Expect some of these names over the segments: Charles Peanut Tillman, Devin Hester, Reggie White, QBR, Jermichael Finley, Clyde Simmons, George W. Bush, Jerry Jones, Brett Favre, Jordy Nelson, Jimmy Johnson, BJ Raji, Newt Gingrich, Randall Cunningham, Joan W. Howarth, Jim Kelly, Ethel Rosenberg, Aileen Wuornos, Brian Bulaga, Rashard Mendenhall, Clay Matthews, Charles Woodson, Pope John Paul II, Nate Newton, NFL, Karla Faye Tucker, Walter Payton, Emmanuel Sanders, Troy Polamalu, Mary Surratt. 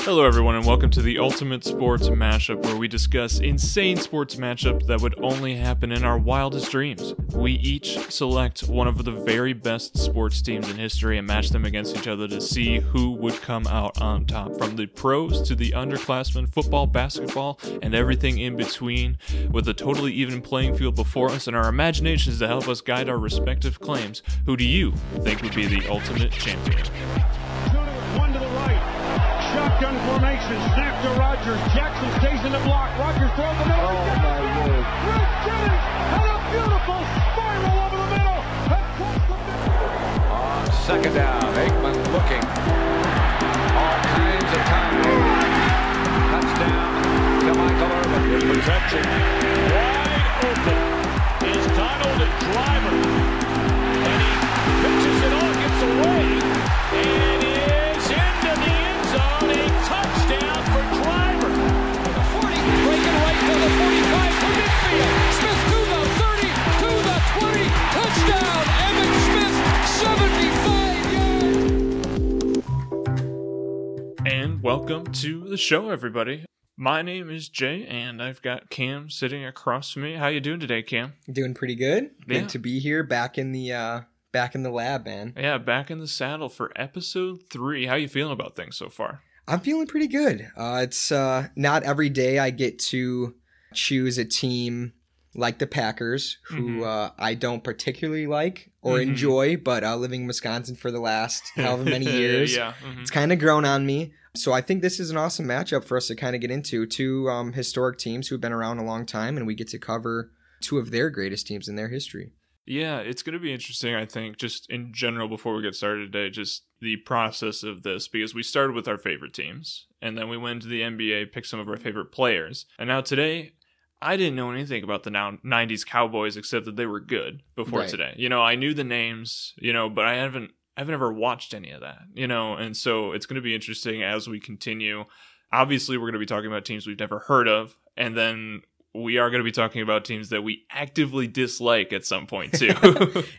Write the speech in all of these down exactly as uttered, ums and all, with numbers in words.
Hello everyone and welcome to the Ultimate Sports Mashup, where we discuss insane sports matchups that would only happen in our wildest dreams. We each select one of the very best sports teams in history and match them against each other to see who would come out on top, from the pros to the underclassmen, football, basketball, and everything in between, with a totally even playing field before us and our imaginations to help us guide our respective claims. Who do you think would be the ultimate champion? Shotgun formation, snap to Rodgers. Jackson stays in the block. Rodgers throws the middle. Oh, my word. Rich Gannon had a beautiful spiral over the middle. On second down, Aikman looking. All kinds of time. Touchdown to Michael Irvin. Good protection. Wide open is Donald Driver. And he pitches it all, gets away, and is into the end zone. Touchdown for Driver. The forty, breaking right to the forty-five to midfield. Smith to the thirty, to the twenty. Touchdown, Emmitt Smith, seventy-five yards. And welcome to the show, everybody. My name is Jay, and I've got Cam sitting across from me. How you doing today, Cam? Doing pretty good. Yeah. Good to be here, back in the uh, back in the lab, man. Yeah, back in the saddle for episode three. How you feeling about things so far? I'm feeling pretty good. Uh, it's uh, not every day I get to choose a team like the Packers, who mm-hmm. uh, I don't particularly like or mm-hmm. enjoy, but uh, living in Wisconsin for the last however many years, yeah. mm-hmm. it's kind of grown on me. So I think this is an awesome matchup for us to kind of get into. Two um, historic teams who've been around a long time, and we get to cover two of their greatest teams in their history. Yeah, it's going to be interesting, I think, just in general before we get started today, just the process of this, because we started with our favorite teams, and then we went to the N B A, picked some of our favorite players, and now today, I didn't know anything about the now nineties Cowboys except that they were good before right. today. You know, I knew the names, you know, but I haven't, I've never watched any of that, you know, and so it's going to be interesting as we continue. Obviously, we're going to be talking about teams we've never heard of, and then we are going to be talking about teams that we actively dislike at some point, too.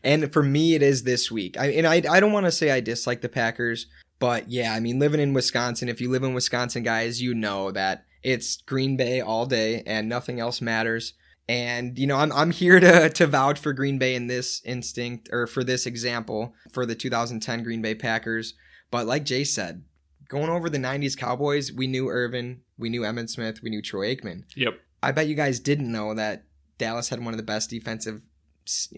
And for me, it is this week. I, and I, I don't want to say I dislike the Packers, but yeah, I mean, living in Wisconsin, if you live in Wisconsin, guys, you know that it's Green Bay all day and nothing else matters. And, you know, I'm I'm here to to vouch for Green Bay in this instinct, or for this example, for the two thousand ten Green Bay Packers. But like Jay said, going over the nineties Cowboys, we knew Irvin, we knew Emmitt Smith, we knew Troy Aikman. Yep. I bet you guys didn't know that Dallas had one of the best defensive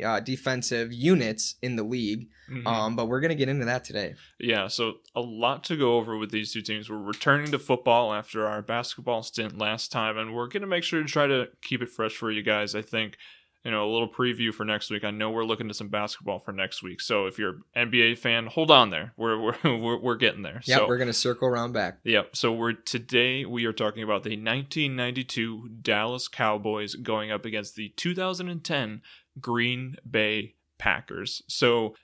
uh, defensive units in the league, mm-hmm. um, but we're going to get into that today. Yeah, so a lot to go over with these two teams. We're returning to football after our basketball stint last time, and we're going to make sure to try to keep it fresh for you guys, I think. You know, a little preview for next week. I know we're looking to some basketball for next week. So if you're an N B A fan, hold on there. We're we're we're, we're getting there. Yeah, so, we're going to circle around back. Yep. Yeah, so we're today we are talking about the nineteen ninety-two Dallas Cowboys going up against the two thousand ten Green Bay Packers. So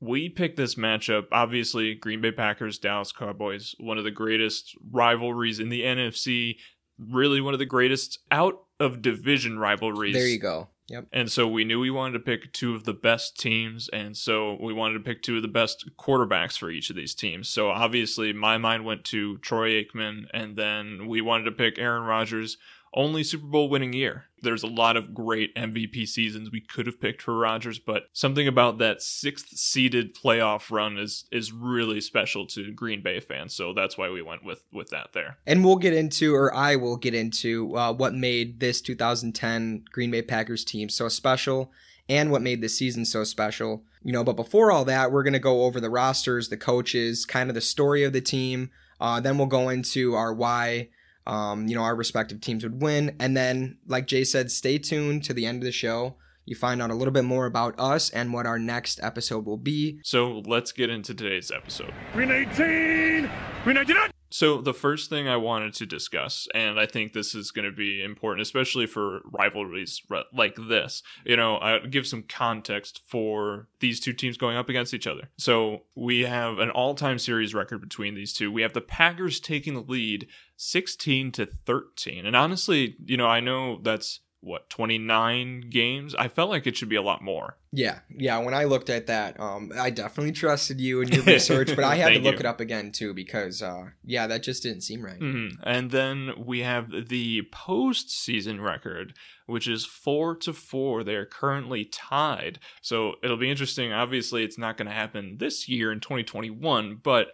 we picked this matchup. Obviously, Green Bay Packers, Dallas Cowboys, one of the greatest rivalries in the N F C. Really, one of the greatest out of division rivalries. There you go. Yep. And so we knew we wanted to pick two of the best teams, and so we wanted to pick two of the best quarterbacks for each of these teams. So obviously my mind went to Troy Aikman, and then we wanted to pick Aaron Rodgers, only Super Bowl winning year. There's a lot of great M V P seasons we could have picked for Rodgers, but something about that sixth seeded playoff run is is really special to Green Bay fans. So that's why we went with, with that there. And we'll get into, or I will get into, uh, what made this two thousand ten Green Bay Packers team so special and what made this season so special. You know, but before all that, we're going to go over the rosters, the coaches, kind of the story of the team. Uh, then we'll go into our why. Um, you know, our respective teams would win. And then, like Jay said, stay tuned to the end of the show. You find out a little bit more about us and what our next episode will be. So let's get into today's episode. Green eighteen! Green ninety-nine! So the first thing I wanted to discuss, and I think this is going to be important, especially for rivalries like this, you know, I give some context for these two teams going up against each other. So we have an all-time series record between these two. We have the Packers taking the lead sixteen to thirteen. And honestly, you know, I know that's what, twenty-nine games? I felt like it should be a lot more. Yeah. Yeah. When I looked at that, um, I definitely trusted you and your research, but I had to look you. it up again too, because, uh, yeah, that just didn't seem right. Mm-hmm. And then we have the postseason record, which is four to four. They're currently tied. So it'll be interesting. Obviously, it's not going to happen this year in twenty twenty-one, but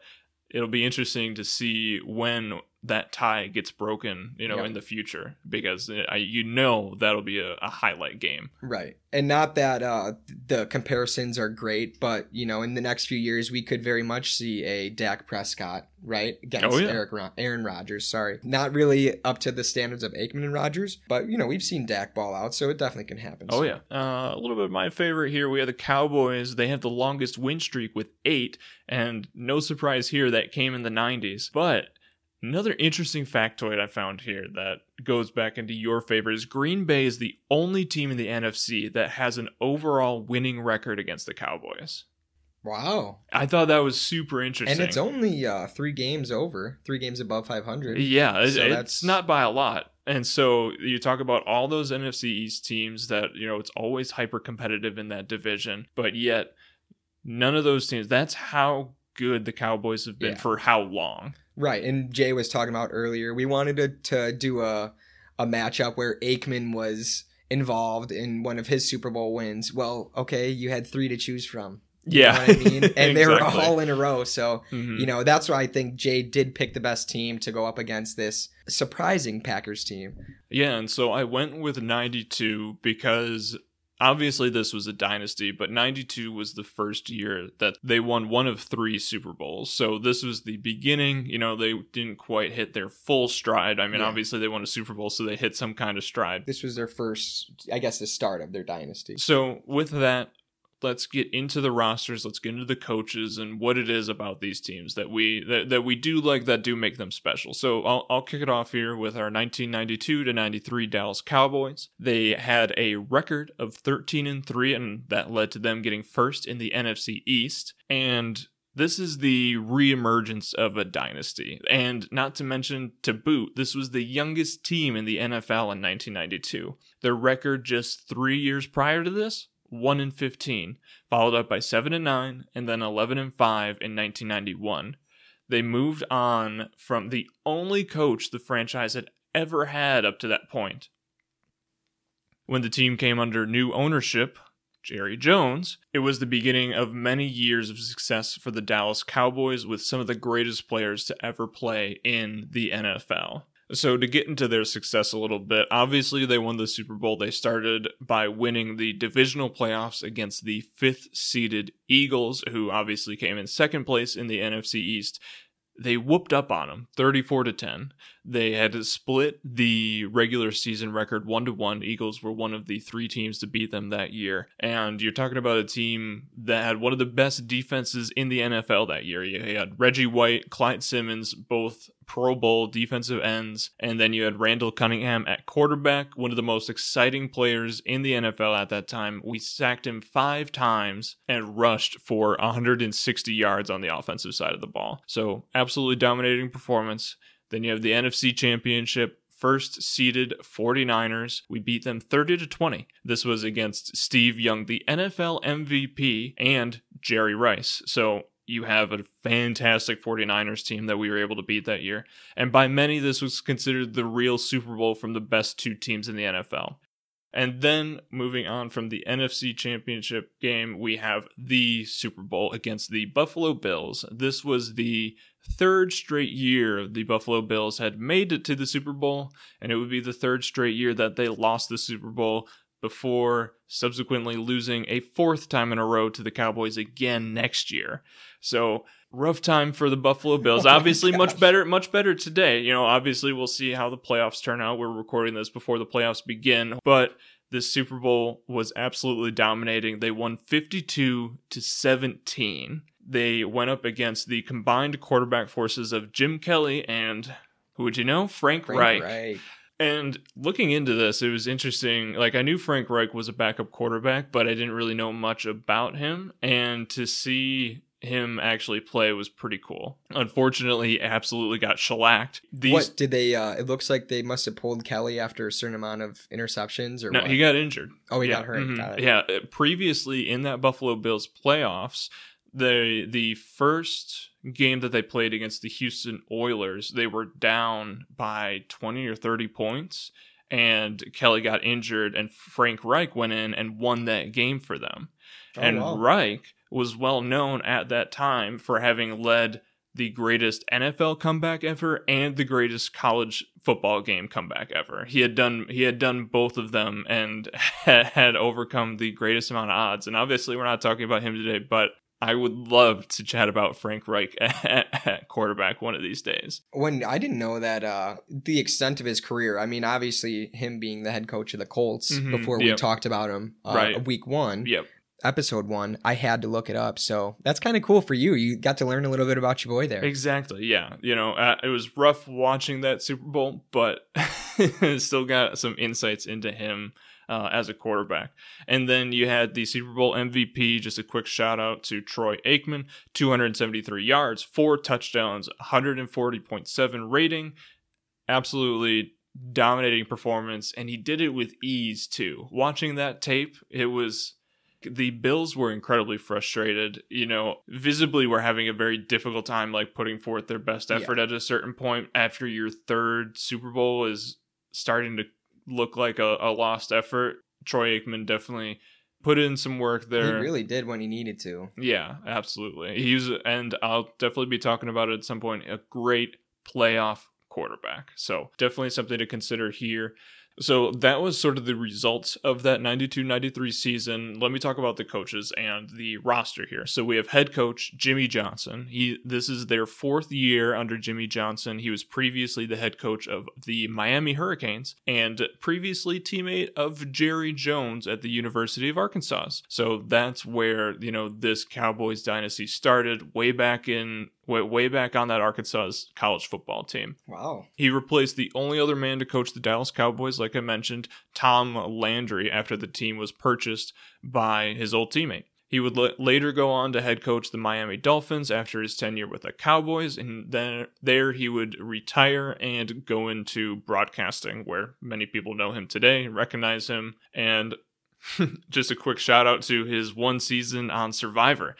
it'll be interesting to see when that tie gets broken, you know, yep. in the future, because I, you know, that'll be a, a highlight game. Right. And not that uh, the comparisons are great, but, you know, in the next few years, we could very much see a Dak Prescott, right, against oh, yeah. Eric Ro- Aaron Rodgers, sorry. Not really up to the standards of Aikman and Rodgers, but, you know, we've seen Dak ball out, so it definitely can happen. Oh, so. yeah. Uh, a little bit of my favorite here, we have the Cowboys. They have the longest win streak with eight, and no surprise here, that came in the nineties, but... Another interesting factoid I found here that goes back into your favor is Green Bay is the only team in the N F C that has an overall winning record against the Cowboys. Wow. I thought that was super interesting. And it's only uh, three games over, three games above five hundred. Yeah, so it's that's... not by a lot. And so you talk about all those N F C East teams that, you know, it's always hyper-competitive in that division, but yet none of those teams, that's how good the Cowboys have been yeah. for how long? Right, and Jay was talking about earlier, we wanted to, to do a a matchup where Aikman was involved in one of his Super Bowl wins. Well, okay, you had three to choose from. You yeah. know what I mean? And exactly. they were all in a row. So, mm-hmm. you know, that's why I think Jay did pick the best team to go up against this surprising Packers team. Yeah, and so I went with ninety-two because... Obviously, this was a dynasty, but ninety-two was the first year that they won one of three Super Bowls. So this was the beginning. You know, they didn't quite hit their full stride. I mean, yeah. obviously, they won a Super Bowl, so they hit some kind of stride. This was their first, I guess, the start of their dynasty. So with that, let's get into the rosters. Let's get into the coaches and what it is about these teams that we that, that we do like that do make them special. So I'll, I'll kick it off here with our nineteen ninety-two to ninety-three Dallas Cowboys. They had a record of thirteen and three, and that led to them getting first in the N F C East. And this is the reemergence of a dynasty. And not to mention, to boot, this was the youngest team in the N F L in nineteen ninety-two. Their record just three years prior to this, one and fifteen, followed up by seven and nine, and then eleven and five in nineteen ninety-one. They moved on from the only coach the franchise had ever had up to that point. When the team came under new ownership, Jerry Jones, it was the beginning of many years of success for the Dallas Cowboys with some of the greatest players to ever play in the N F L. So to get into their success a little bit, obviously they won the Super Bowl. They started by winning the divisional playoffs against the fifth-seeded Eagles, who obviously came in second place in the N F C East. They whooped up on them, thirty-four to ten. They had split the regular season record one to one. Eagles were one of the three teams to beat them that year. And you're talking about a team that had one of the best defenses in the N F L that year. You had Reggie White, Clyde Simmons, both Pro Bowl defensive ends. And then you had Randall Cunningham at quarterback, one of the most exciting players in the N F L at that time. We sacked him five times and rushed for one hundred sixty yards on the offensive side of the ball. So absolutely dominating performance. Then you have the N F C Championship, first seeded forty-niners. We beat them thirty to twenty. This was against Steve Young, the N F L M V P, and Jerry Rice. So you have a fantastic forty-niners team that we were able to beat that year. And by many, this was considered the real Super Bowl from the best two teams in the N F L. And then moving on from the N F C Championship game, we have the Super Bowl against the Buffalo Bills. This was the third straight year the Buffalo Bills had made it to the Super Bowl, and it would be the third straight year that they lost the Super Bowl before subsequently losing a fourth time in a row to the Cowboys again next year. So rough time for the Buffalo Bills. Oh obviously much better, much better today. You know, obviously we'll see how the playoffs turn out. We're recording this before the playoffs begin, but this Super Bowl was absolutely dominating. They won fifty-two to seventeen. They went up against the combined quarterback forces of Jim Kelly and, who would you know? Frank, Frank Reich. Reich. And looking into this, it was interesting. Like, I knew Frank Reich was a backup quarterback, but I didn't really know much about him. And to see him actually play was pretty cool. Unfortunately, he absolutely got shellacked. These... What did they? Uh, it looks like they must have pulled Kelly after a certain amount of interceptions, or no? What? He got injured. Oh, he yeah. got hurt. Mm-hmm. Got it. Yeah, previously in that Buffalo Bills playoffs, the the first game that they played against the Houston Oilers, they were down by twenty or thirty points, and Kelly got injured, and Frank Reich went in and won that game for them. Oh, and wow. Reich was well known at that time for having led the greatest N F L comeback ever and the greatest college football game comeback ever. He had done he had done both of them and had overcome the greatest amount of odds. And obviously we're not talking about him today, but I would love to chat about Frank Reich at quarterback one of these days. When I didn't know that uh, the extent of his career, I mean, obviously him being the head coach of the Colts mm-hmm, before yep. we talked about him uh, right. week one. Yep. Episode one, I had to look it up. So that's kind of cool for you. You got to learn a little bit about your boy there. Exactly. Yeah. You know, uh, it was rough watching that Super Bowl, but still got some insights into him uh, as a quarterback. And then you had the Super Bowl M V P. Just a quick shout out to Troy Aikman, two hundred seventy-three yards, four touchdowns, one forty point seven rating. Absolutely dominating performance. And he did it with ease too. Watching that tape, it was... The Bills were incredibly frustrated, you know, visibly were having a very difficult time, like, putting forth their best effort yeah. at a certain point after your third Super Bowl is starting to look like a, a lost effort. Troy Aikman definitely put in some work there. He really did when he needed to. Yeah, absolutely. He's, and I'll definitely be talking about it at some point, a great playoff quarterback. So definitely something to consider here. So that was sort of the results of that ninety-two ninety-three season. Let me talk about the coaches and the roster here. So we have head coach Jimmy Johnson. He This is their fourth year under Jimmy Johnson. He was previously the head coach of the Miami Hurricanes and previously teammate of Jerry Jones at the University of Arkansas. So that's where, you know, this Cowboys dynasty started way back in... way back on that Arkansas college football team. Wow. He replaced the only other man to coach the Dallas Cowboys, like I mentioned, Tom Landry, after the team was purchased by his old teammate. He would l- later go on to head coach the Miami Dolphins after his tenure with the Cowboys, and then there he would retire and go into broadcasting, where many people know him today, recognize him, and just a quick shout out to his one season on Survivor.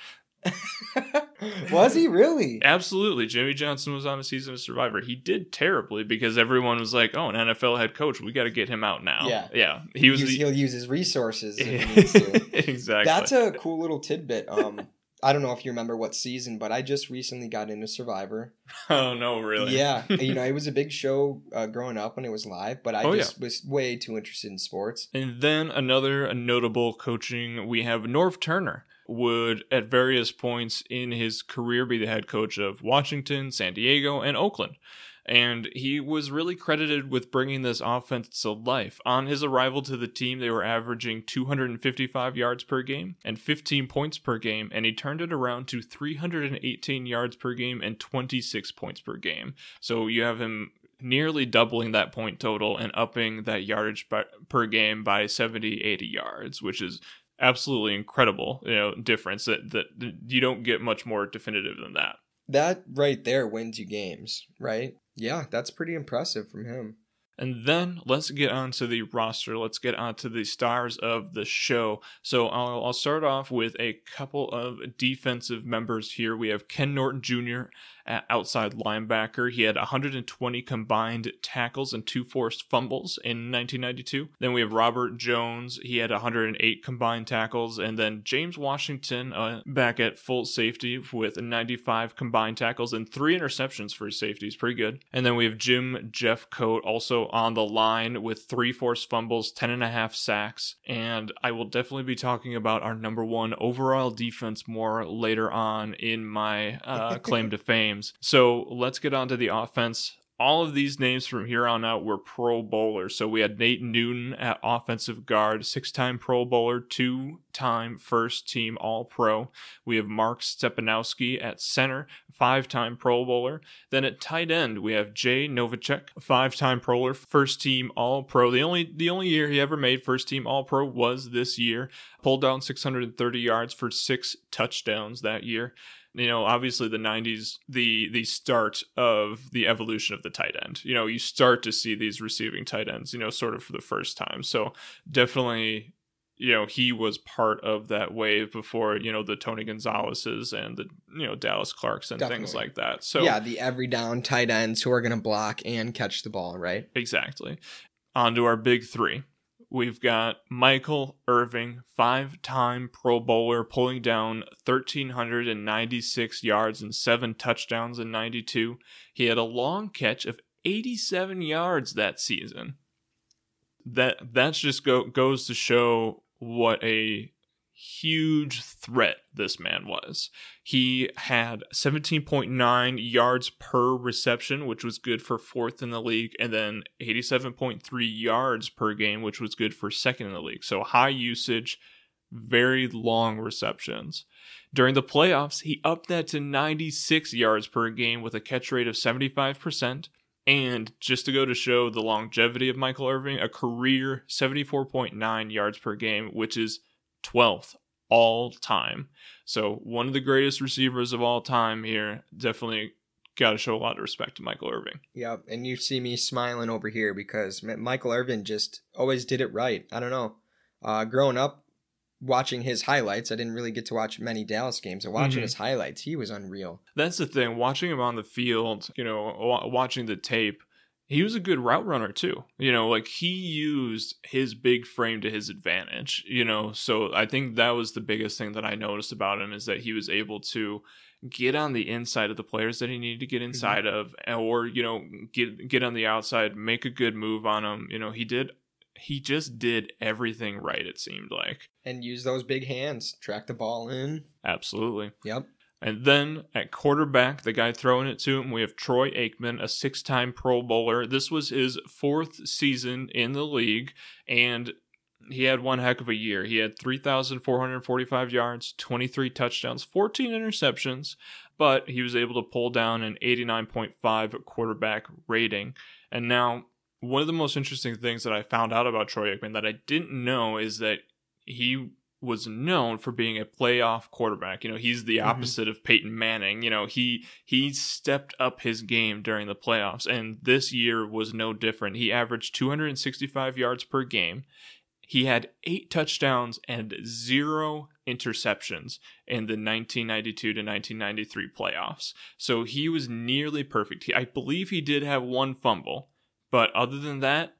Was he really? Absolutely. Jimmy Johnson was on a season of Survivor. He did terribly because everyone was like, oh, an N F L head coach, we got to get him out now. Yeah. Yeah. He was. He's, the... He'll use his resources if he needs to. Exactly. That's a cool little tidbit. Um, I don't know if you remember what season, but I just recently got into Survivor. Oh, no, really? Yeah. You know, it was a big show uh, growing up when it was live, but I oh, just yeah. was way too interested in sports. And then another notable coaching, we have Norv Turner. Would at various points in his career be the head coach of Washington, San Diego, and Oakland. And he was really credited with bringing this offense to life. On his arrival to the team, they were averaging two hundred fifty-five yards per game and fifteen points per game, and he turned it around to three hundred eighteen yards per game and twenty-six points per game. So you have him nearly doubling that point total and upping that yardage by, per game by seventy, eighty yards, which is absolutely incredible, you know, difference that, that you don't get much more definitive than that. That right there wins you games, right? Yeah, that's pretty impressive from him. And then let's get on to the roster. Let's get on to the stars of the show. So I'll, I'll start off with a couple of defensive members here. We have Ken Norton Junior, outside linebacker. He had one hundred twenty combined tackles and two forced fumbles in nineteen ninety-two. Then we have Robert Jones. He had one hundred eight combined tackles. And then James Washington uh, back at full safety with ninety-five combined tackles and three interceptions for his safeties. Pretty good. And then we have Jim Jeffcoat also on the line with three forced fumbles, ten and a half sacks. And I will definitely be talking about our number one overall defense more later on in my uh, claim to fame. So let's get on to the offense. All of these names from here on out were Pro Bowlers. So we had Nate Newton at offensive guard, six-time Pro Bowler, two-time first-team All-Pro. We have Mark Stepanowski at center, five-time Pro Bowler. Then at tight end, we have Jay Novacek, five-time Pro Bowler, first-team All-Pro. The only the only year he ever made first-team All-Pro was this year. Pulled down six hundred thirty yards for six touchdowns that year. you know, obviously the nineties, the the start of the evolution of the tight end. You know, you start to see these receiving tight ends, you know, sort of for the first time. So definitely, you know, he was part of that wave before, you know, the Tony Gonzalez's and the, you know, Dallas Clark's and Definitely. Things like that. So yeah, the every down tight ends who are going to block and catch the ball, right? Exactly. On to our big three. We've got Michael Irvin, five-time Pro Bowler, pulling down one thousand three hundred ninety-six yards and seven touchdowns in ninety-two. He had a long catch of eighty-seven yards that season. That that's just go, goes to show what a huge threat this man was. He had seventeen point nine yards per reception, which was good for fourth in the league, and then eighty-seven point three yards per game, which was good for second in the league. So high usage, very long receptions. During the playoffs, he upped that to ninety-six yards per game with a catch rate of seventy-five percent. And just to go to show the longevity of Michael Irvin, a career seventy-four point nine yards per game, which is twelfth all time. So one of the greatest receivers of all time here. Definitely got to show a lot of respect to Michael Irvin. Yep, and you see me smiling over here because Michael Irvin just always did it right. I don't know. Uh, growing up, watching his highlights, I didn't really get to watch many Dallas games. So watching mm-hmm. his highlights, he was unreal. That's the thing. Watching him on the field, you know, watching the tape, he was a good route runner too. You know, like he used his big frame to his advantage, you know? So I think that was the biggest thing that I noticed about him is that he was able to get on the inside of the players that he needed to get inside mm-hmm. of, or, you know, get, get on the outside, make a good move on him. You know, he did, he just did everything right. It seemed like, and use those big hands, track the ball in. Absolutely. Yep. And then at quarterback, the guy throwing it to him, we have Troy Aikman, a six-time Pro Bowler. This was his fourth season in the league, and he had one heck of a year. He had three thousand four hundred forty-five yards, twenty-three touchdowns, fourteen interceptions, but he was able to pull down an eighty-nine point five quarterback rating. And now, one of the most interesting things that I found out about Troy Aikman that I didn't know is that he was known for being a playoff quarterback. You know, he's the opposite mm-hmm. of Peyton Manning. You know, he he stepped up his game during the playoffs, and this year was no different. He averaged two hundred sixty-five yards per game. He had eight touchdowns and zero interceptions in the nineteen ninety-two to nineteen ninety-three playoffs. So he was nearly perfect. He, I believe he did have one fumble, but other than that,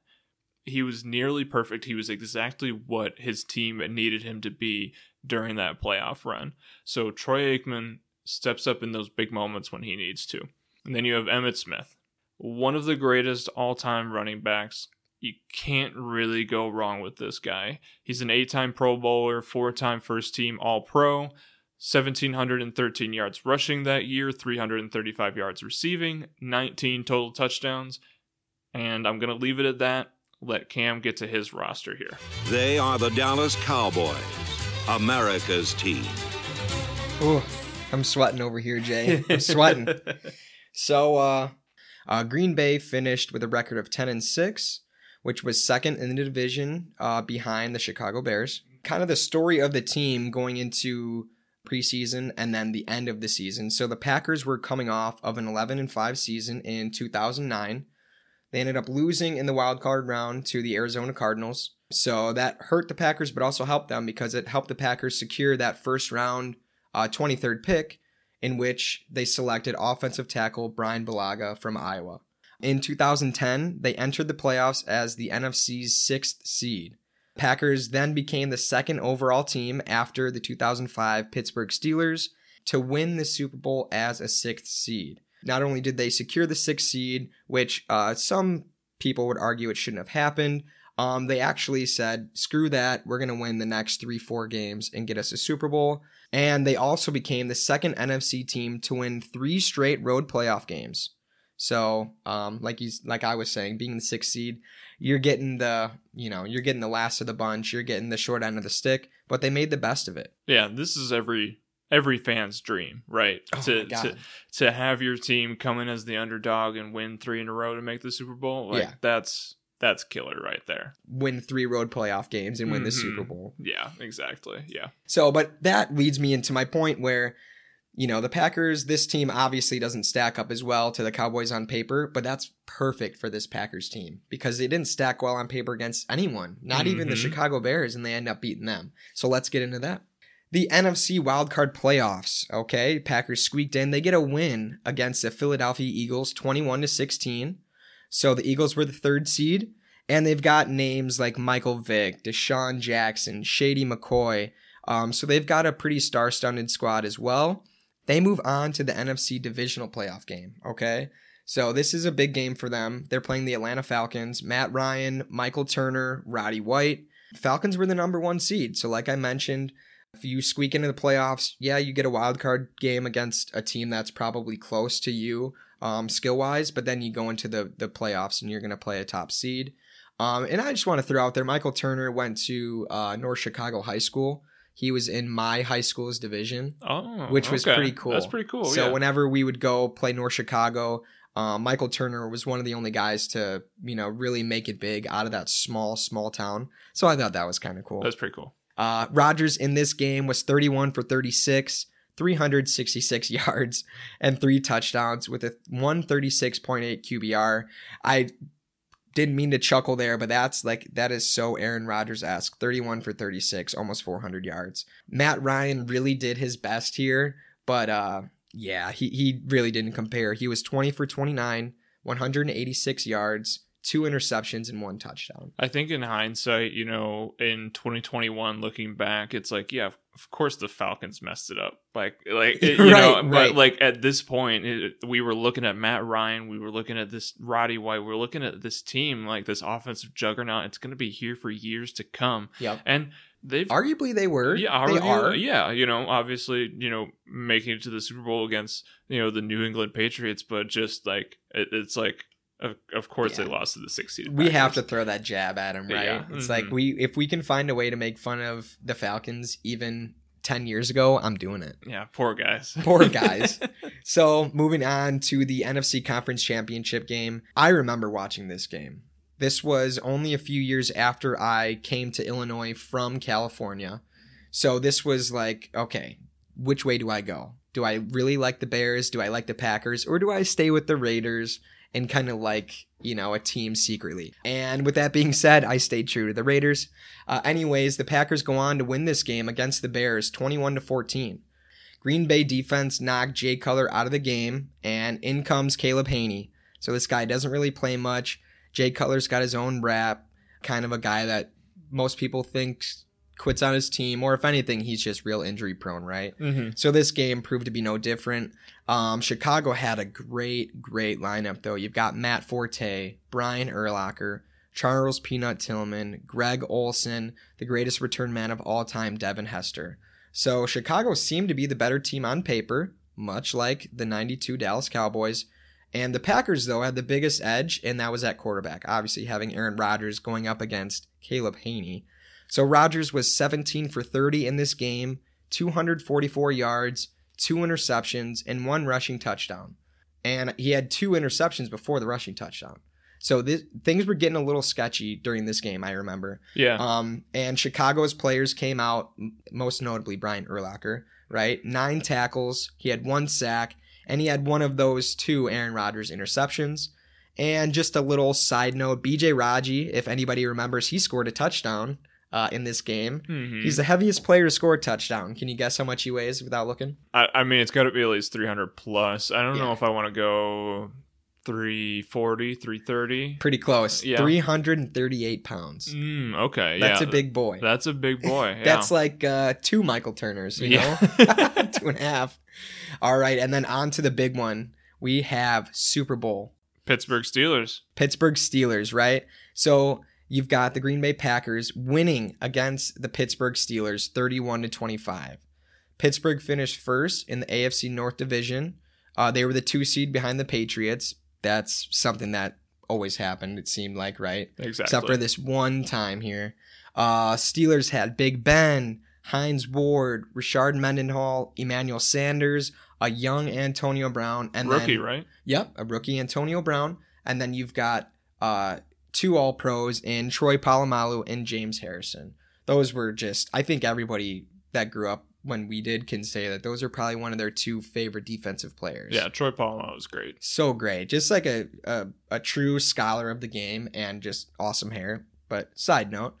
he was nearly perfect. He was exactly what his team needed him to be during that playoff run. So Troy Aikman steps up in those big moments when he needs to. And then you have Emmitt Smith, one of the greatest all-time running backs. You can't really go wrong with this guy. He's an eight-time Pro Bowler, four-time first-team All-Pro, one thousand seven hundred thirteen yards rushing that year, three hundred thirty-five yards receiving, nineteen total touchdowns. And I'm going to leave it at that. Let Cam get to his roster here. They are the Dallas Cowboys, America's team. Ooh, I'm sweating over here, Jay. I'm sweating. So, uh, uh, Green Bay finished with a record of ten and six, which was second in the division uh, behind the Chicago Bears. Kind of the story of the team going into preseason and then the end of the season. So the Packers were coming off of an eleven and five season in two thousand nine. They ended up losing in the wild card round to the Arizona Cardinals. So that hurt the Packers, but also helped them because it helped the Packers secure that first round uh, twenty-third pick, in which they selected offensive tackle Brian Bulaga from Iowa. In two thousand ten, they entered the playoffs as the N F C's sixth seed. Packers then became the second overall team after the two thousand five Pittsburgh Steelers to win the Super Bowl as a sixth seed. Not only did they secure the sixth seed, which uh, some people would argue it shouldn't have happened, um, they actually said, screw that, we're going to win the next three, four games and get us a Super Bowl. And they also became the second N F C team to win three straight road playoff games. So, um, like he's, like I was saying, being the sixth seed, you're getting the, you know, you're getting the last of the bunch, you're getting the short end of the stick, but they made the best of it. Yeah, this is every... Every fan's dream, right? Oh to, to to have your team come in as the underdog and win three in a row to make the Super Bowl, like yeah. that's that's killer right there. Win three road playoff games and win mm-hmm. the Super Bowl. Yeah, exactly. Yeah. So, but that leads me into my point where You know, the Packers, this team obviously doesn't stack up as well to the Cowboys on paper, but that's perfect for this Packers team because they didn't stack well on paper against anyone, not mm-hmm. even the Chicago Bears, and they end up beating them. So let's get into that. The N F C wildcard playoffs, okay? Packers squeaked in. They get a win against the Philadelphia Eagles, twenty-one to sixteen. So the Eagles were the third seed, and they've got names like Michael Vick, Deshaun Jackson, Shady McCoy. Um, so they've got a pretty star-studded squad as well. They move on to the N F C divisional playoff game, okay? So this is a big game for them. They're playing the Atlanta Falcons, Matt Ryan, Michael Turner, Roddy White. Falcons were the number one seed. So like I mentioned, if you squeak into the playoffs, yeah, you get a wild card game against a team that's probably close to you um, skill-wise, but then you go into the, the playoffs and you're going to play a top seed. Um, and I just want to throw out there, Michael Turner went to uh, North Chicago High School. He was in my high school's division, oh, which was okay. pretty cool. That's pretty cool. So yeah. Whenever we would go play North Chicago, uh, Michael Turner was one of the only guys to, you know, really make it big out of that small, small town. So I thought that was kind of cool. That's pretty cool. Uh, Rodgers in this game was thirty-one for thirty-six, three hundred sixty-six yards and three touchdowns with a one thirty-six point eight Q B R. I didn't mean to chuckle there, but that's like, that is so Aaron Rodgers-esque. thirty-one for thirty-six, almost four hundred yards. Matt Ryan really did his best here, but uh, yeah, he, he really didn't compare. He was twenty for twenty-nine, one hundred eighty-six yards, two interceptions, and one touchdown. I think in hindsight, you know, in twenty twenty-one, looking back, it's like, yeah, of course the Falcons messed it up. Like, like it, you right, know, right. But like at this point, it, we were looking at Matt Ryan. We were looking at this Roddy White. We were looking at this team, like this offensive juggernaut. It's going to be here for years to come. Yep. And they've arguably they were. Yeah, arguably, they are. Yeah. You know, obviously, you know, making it to the Super Bowl against, you know, the New England Patriots, but just like, it, it's like, Of, of course, yeah. They lost to the sixth seed. We have to throw that jab at him, right? Yeah. It's mm-hmm. like we, if we can find a way to make fun of the Falcons, even ten years ago, I'm doing it. Yeah, poor guys. Poor guys. So moving on to the N F C Conference Championship game. I remember watching this game. This was only a few years after I came to Illinois from California. So this was like, okay, which way do I go? Do I really like the Bears? Do I like the Packers? Or do I stay with the Raiders? And kind of like, you know, a team secretly. And with that being said, I stayed true to the Raiders. Uh, anyways, the Packers go on to win this game against the Bears, twenty-one to fourteen. Green Bay defense knocked Jay Cutler out of the game, and in comes Caleb Hanie. So this guy doesn't really play much. Jay Cutler's got his own rap, kind of a guy that most people think quits on his team, or if anything, he's just real injury prone, right? Mm-hmm. So this game proved to be no different. Um, Chicago had a great, great lineup, though. You've got Matt Forte, Brian Urlacher, Charles Peanut Tillman, Greg Olson, the greatest return man of all time, Devin Hester. So Chicago seemed to be the better team on paper, much like the ninety-two Dallas Cowboys. And the Packers, though, had the biggest edge, and that was at quarterback. Obviously, having Aaron Rodgers going up against Caleb Hanie. So Rodgers was seventeen for thirty in this game, two hundred forty-four yards, two interceptions, and one rushing touchdown. And he had two interceptions before the rushing touchdown. So this, things were getting a little sketchy during this game, I remember. Yeah. Um. And Chicago's players came out, most notably Brian Urlacher, right? Nine tackles, he had one sack, and he had one of those two Aaron Rodgers interceptions. And just a little side note, B J Raji, if anybody remembers, he scored a touchdown. Uh, in this game. Mm-hmm. He's the heaviest player to score a touchdown. Can you guess how much he weighs without looking? I, I mean, it's got to be at least three hundred plus. I don't yeah. know if I want to go three forty, three thirty. Pretty close. Yeah. three hundred thirty-eight pounds. Mm, okay. That's yeah. a big boy. That's a big boy. Yeah. That's like uh, two Michael Turners, you yeah. know? Two and a half. All right. And then on to the big one. We have Super Bowl. Pittsburgh Steelers. Pittsburgh Steelers, right? So you've got the Green Bay Packers winning against the Pittsburgh Steelers thirty-one to twenty-five. Pittsburgh finished first in the A F C North Division. Uh, they were the two seed behind the Patriots. That's something that always happened, it seemed like, right? Exactly. Except for this one time here. Uh, Steelers had Big Ben, Hines Ward, Rashard Mendenhall, Emmanuel Sanders, a young Antonio Brown. And rookie, then, right? Yep, a rookie Antonio Brown. And then you've got Uh, two All-Pros in Troy Polamalu and James Harrison. Those were just, I think everybody that grew up when we did can say that those are probably one of their two favorite defensive players. Yeah, Troy Polamalu is great. So great. Just like a, a, a true scholar of the game and just awesome hair. But side note,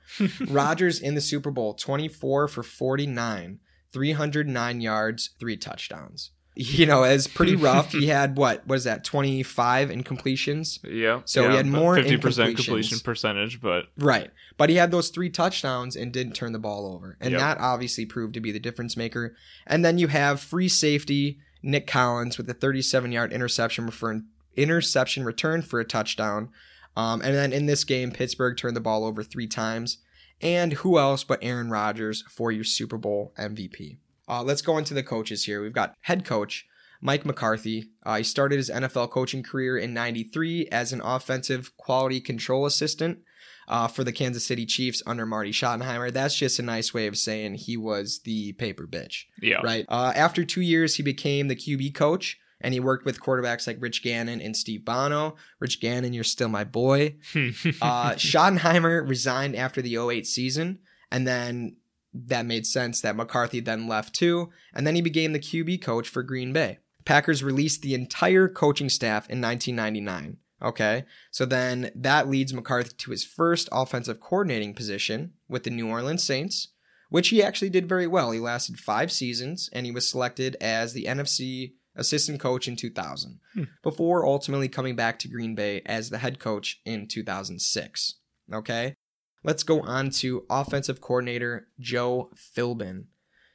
Rodgers in the Super Bowl, twenty-four for forty-nine, three hundred nine yards, three touchdowns. You know, it's pretty rough. He had, what was that, twenty-five incompletions? Yeah. So yeah, he had more fifty percent incompletions. Completion percentage, but... Right. But he had those three touchdowns and didn't turn the ball over. And yep. that obviously proved to be the difference maker. And then you have free safety Nick Collins with a thirty-seven-yard interception return, interception return for a touchdown. Um, and then in this game, Pittsburgh turned the ball over three times. And who else but Aaron Rodgers for your Super Bowl M V P? Uh, let's go into the coaches here. We've got head coach Mike McCarthy. Uh, he started his N F L coaching career in ninety-three as an offensive quality control assistant uh, for the Kansas City Chiefs under Marty Schottenheimer. That's just a nice way of saying he was the paper bitch. Yeah. Right. Uh, after two years, he became the Q B coach, and he worked with quarterbacks like Rich Gannon and Steve Bono. Rich Gannon, you're still my boy. uh, Schottenheimer resigned after the oh eight season, and then... That made sense that McCarthy then left too, and then he became the Q B coach for Green Bay. Packers released the entire coaching staff in nineteen ninety-nine. Okay, so then that leads McCarthy to his first offensive coordinating position with the New Orleans Saints, which he actually did very well. He lasted five seasons, and he was selected as the N F C assistant coach in two thousand, hmm. before ultimately coming back to Green Bay as the head coach in two thousand six. Okay. Let's go on to offensive coordinator Joe Philbin.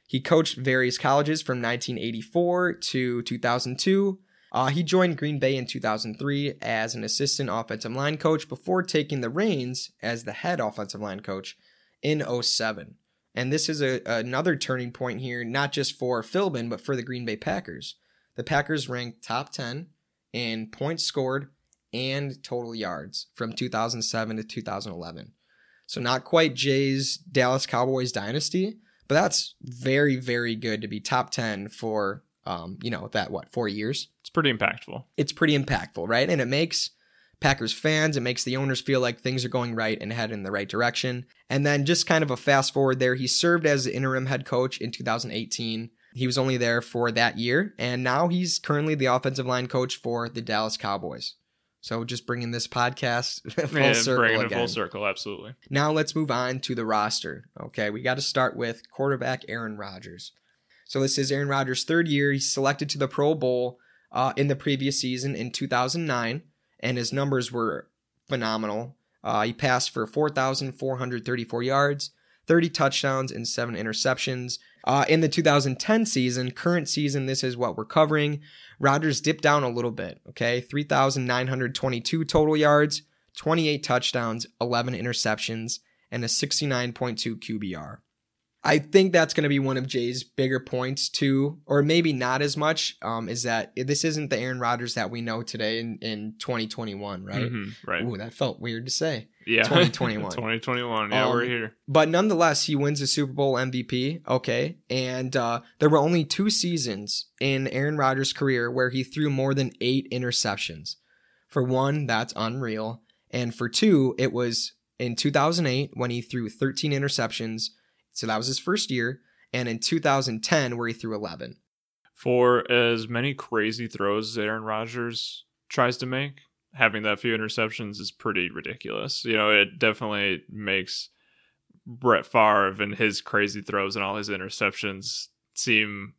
He coached various colleges from nineteen eighty-four to two thousand two. Uh, he joined Green Bay in two thousand three as an assistant offensive line coach before taking the reins as the head offensive line coach in oh seven. And this is a, another turning point here, not just for Philbin, but for the Green Bay Packers. The Packers ranked top ten in points scored and total yards from two thousand seven to two thousand eleven. So not quite Jay's Dallas Cowboys dynasty, but that's very, very good to be top ten for, um, you know, that, what, four years? It's pretty impactful. It's pretty impactful, right? And it makes Packers fans, it makes the owners feel like things are going right and headed in the right direction. And then just kind of a fast forward there, he served as the interim head coach in two thousand eighteen. He was only there for that year, and now he's currently the offensive line coach for the Dallas Cowboys. So just bringing this podcast full yeah, circle bringing again. It full circle, absolutely. Now let's move on to the roster. Okay, we got to start with quarterback Aaron Rodgers. So this is Aaron Rodgers' third year. He's selected to the Pro Bowl uh, in the previous season in two thousand nine, and his numbers were phenomenal. Uh, he passed for four thousand four hundred thirty-four yards, thirty touchdowns, and seven interceptions. Uh, in the two thousand ten season, current season, this is what we're covering. Rodgers dipped down a little bit, okay? three thousand nine hundred twenty-two total yards, twenty-eight touchdowns, eleven interceptions, and a sixty-nine point two Q B R. I think that's going to be one of Jay's bigger points too, or maybe not as much, um, is that this isn't the Aaron Rodgers that we know today in, in twenty twenty-one, right? Mm-hmm, right. Ooh, that felt weird to say. Yeah. twenty twenty-one. twenty twenty-one. Yeah, um, we're here. But nonetheless, he wins the Super Bowl M V P. Okay. And uh, there were only two seasons in Aaron Rodgers' career where he threw more than eight interceptions. For one, that's unreal. And for two, it was in two thousand eight when he threw thirteen interceptions. So that was his first year, and in two thousand ten, where he threw eleven. For as many crazy throws as Aaron Rodgers tries to make, having that few interceptions is pretty ridiculous. You know, it definitely makes Brett Favre and his crazy throws and all his interceptions seem...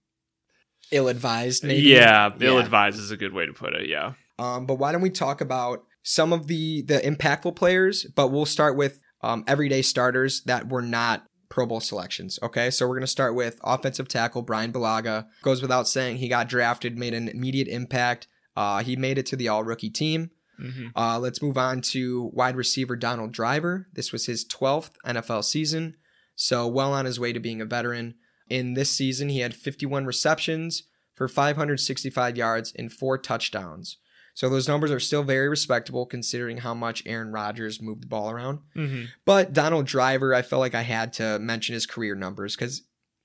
ill-advised, maybe? Yeah, yeah. Ill-advised is a good way to put it, yeah. Um, but why don't we talk about some of the, the impactful players, but we'll start with um, everyday starters that were not Pro Bowl selections. Okay, so we're going to start with offensive tackle Brian Bulaga. Goes without saying, he got drafted, made an immediate impact. Uh, he made it to the all-rookie team. Mm-hmm. Uh, let's move on to wide receiver Donald Driver. This was his twelfth N F L season, so well on his way to being a veteran. In this season, he had fifty-one receptions for five hundred sixty-five yards and four touchdowns. So those numbers are still very respectable considering how much Aaron Rodgers moved the ball around. Mm-hmm. But Donald Driver, I felt like I had to mention his career numbers because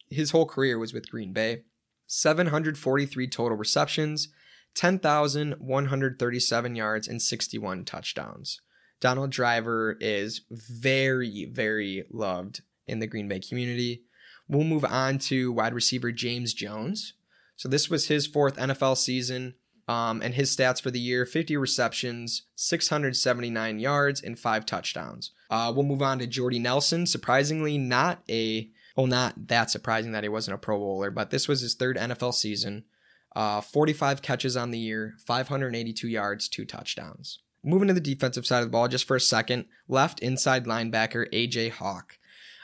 his whole career was with Green Bay. seven hundred forty-three total receptions, ten thousand one hundred thirty-seven yards, and sixty-one touchdowns. Donald Driver is very, very loved in the Green Bay community. We'll move on to wide receiver James Jones. So this was his fourth N F L season, um, and his stats for the year, fifty receptions, six hundred seventy-nine yards, and five touchdowns. Uh, we'll move on to Jordy Nelson. Surprisingly, not a, well, not that surprising that he wasn't a Pro Bowler, but this was his third N F L season. Uh, forty-five catches on the year, five hundred eighty-two yards, two touchdowns. Moving to the defensive side of the ball just for a second, left inside linebacker A J. Hawk.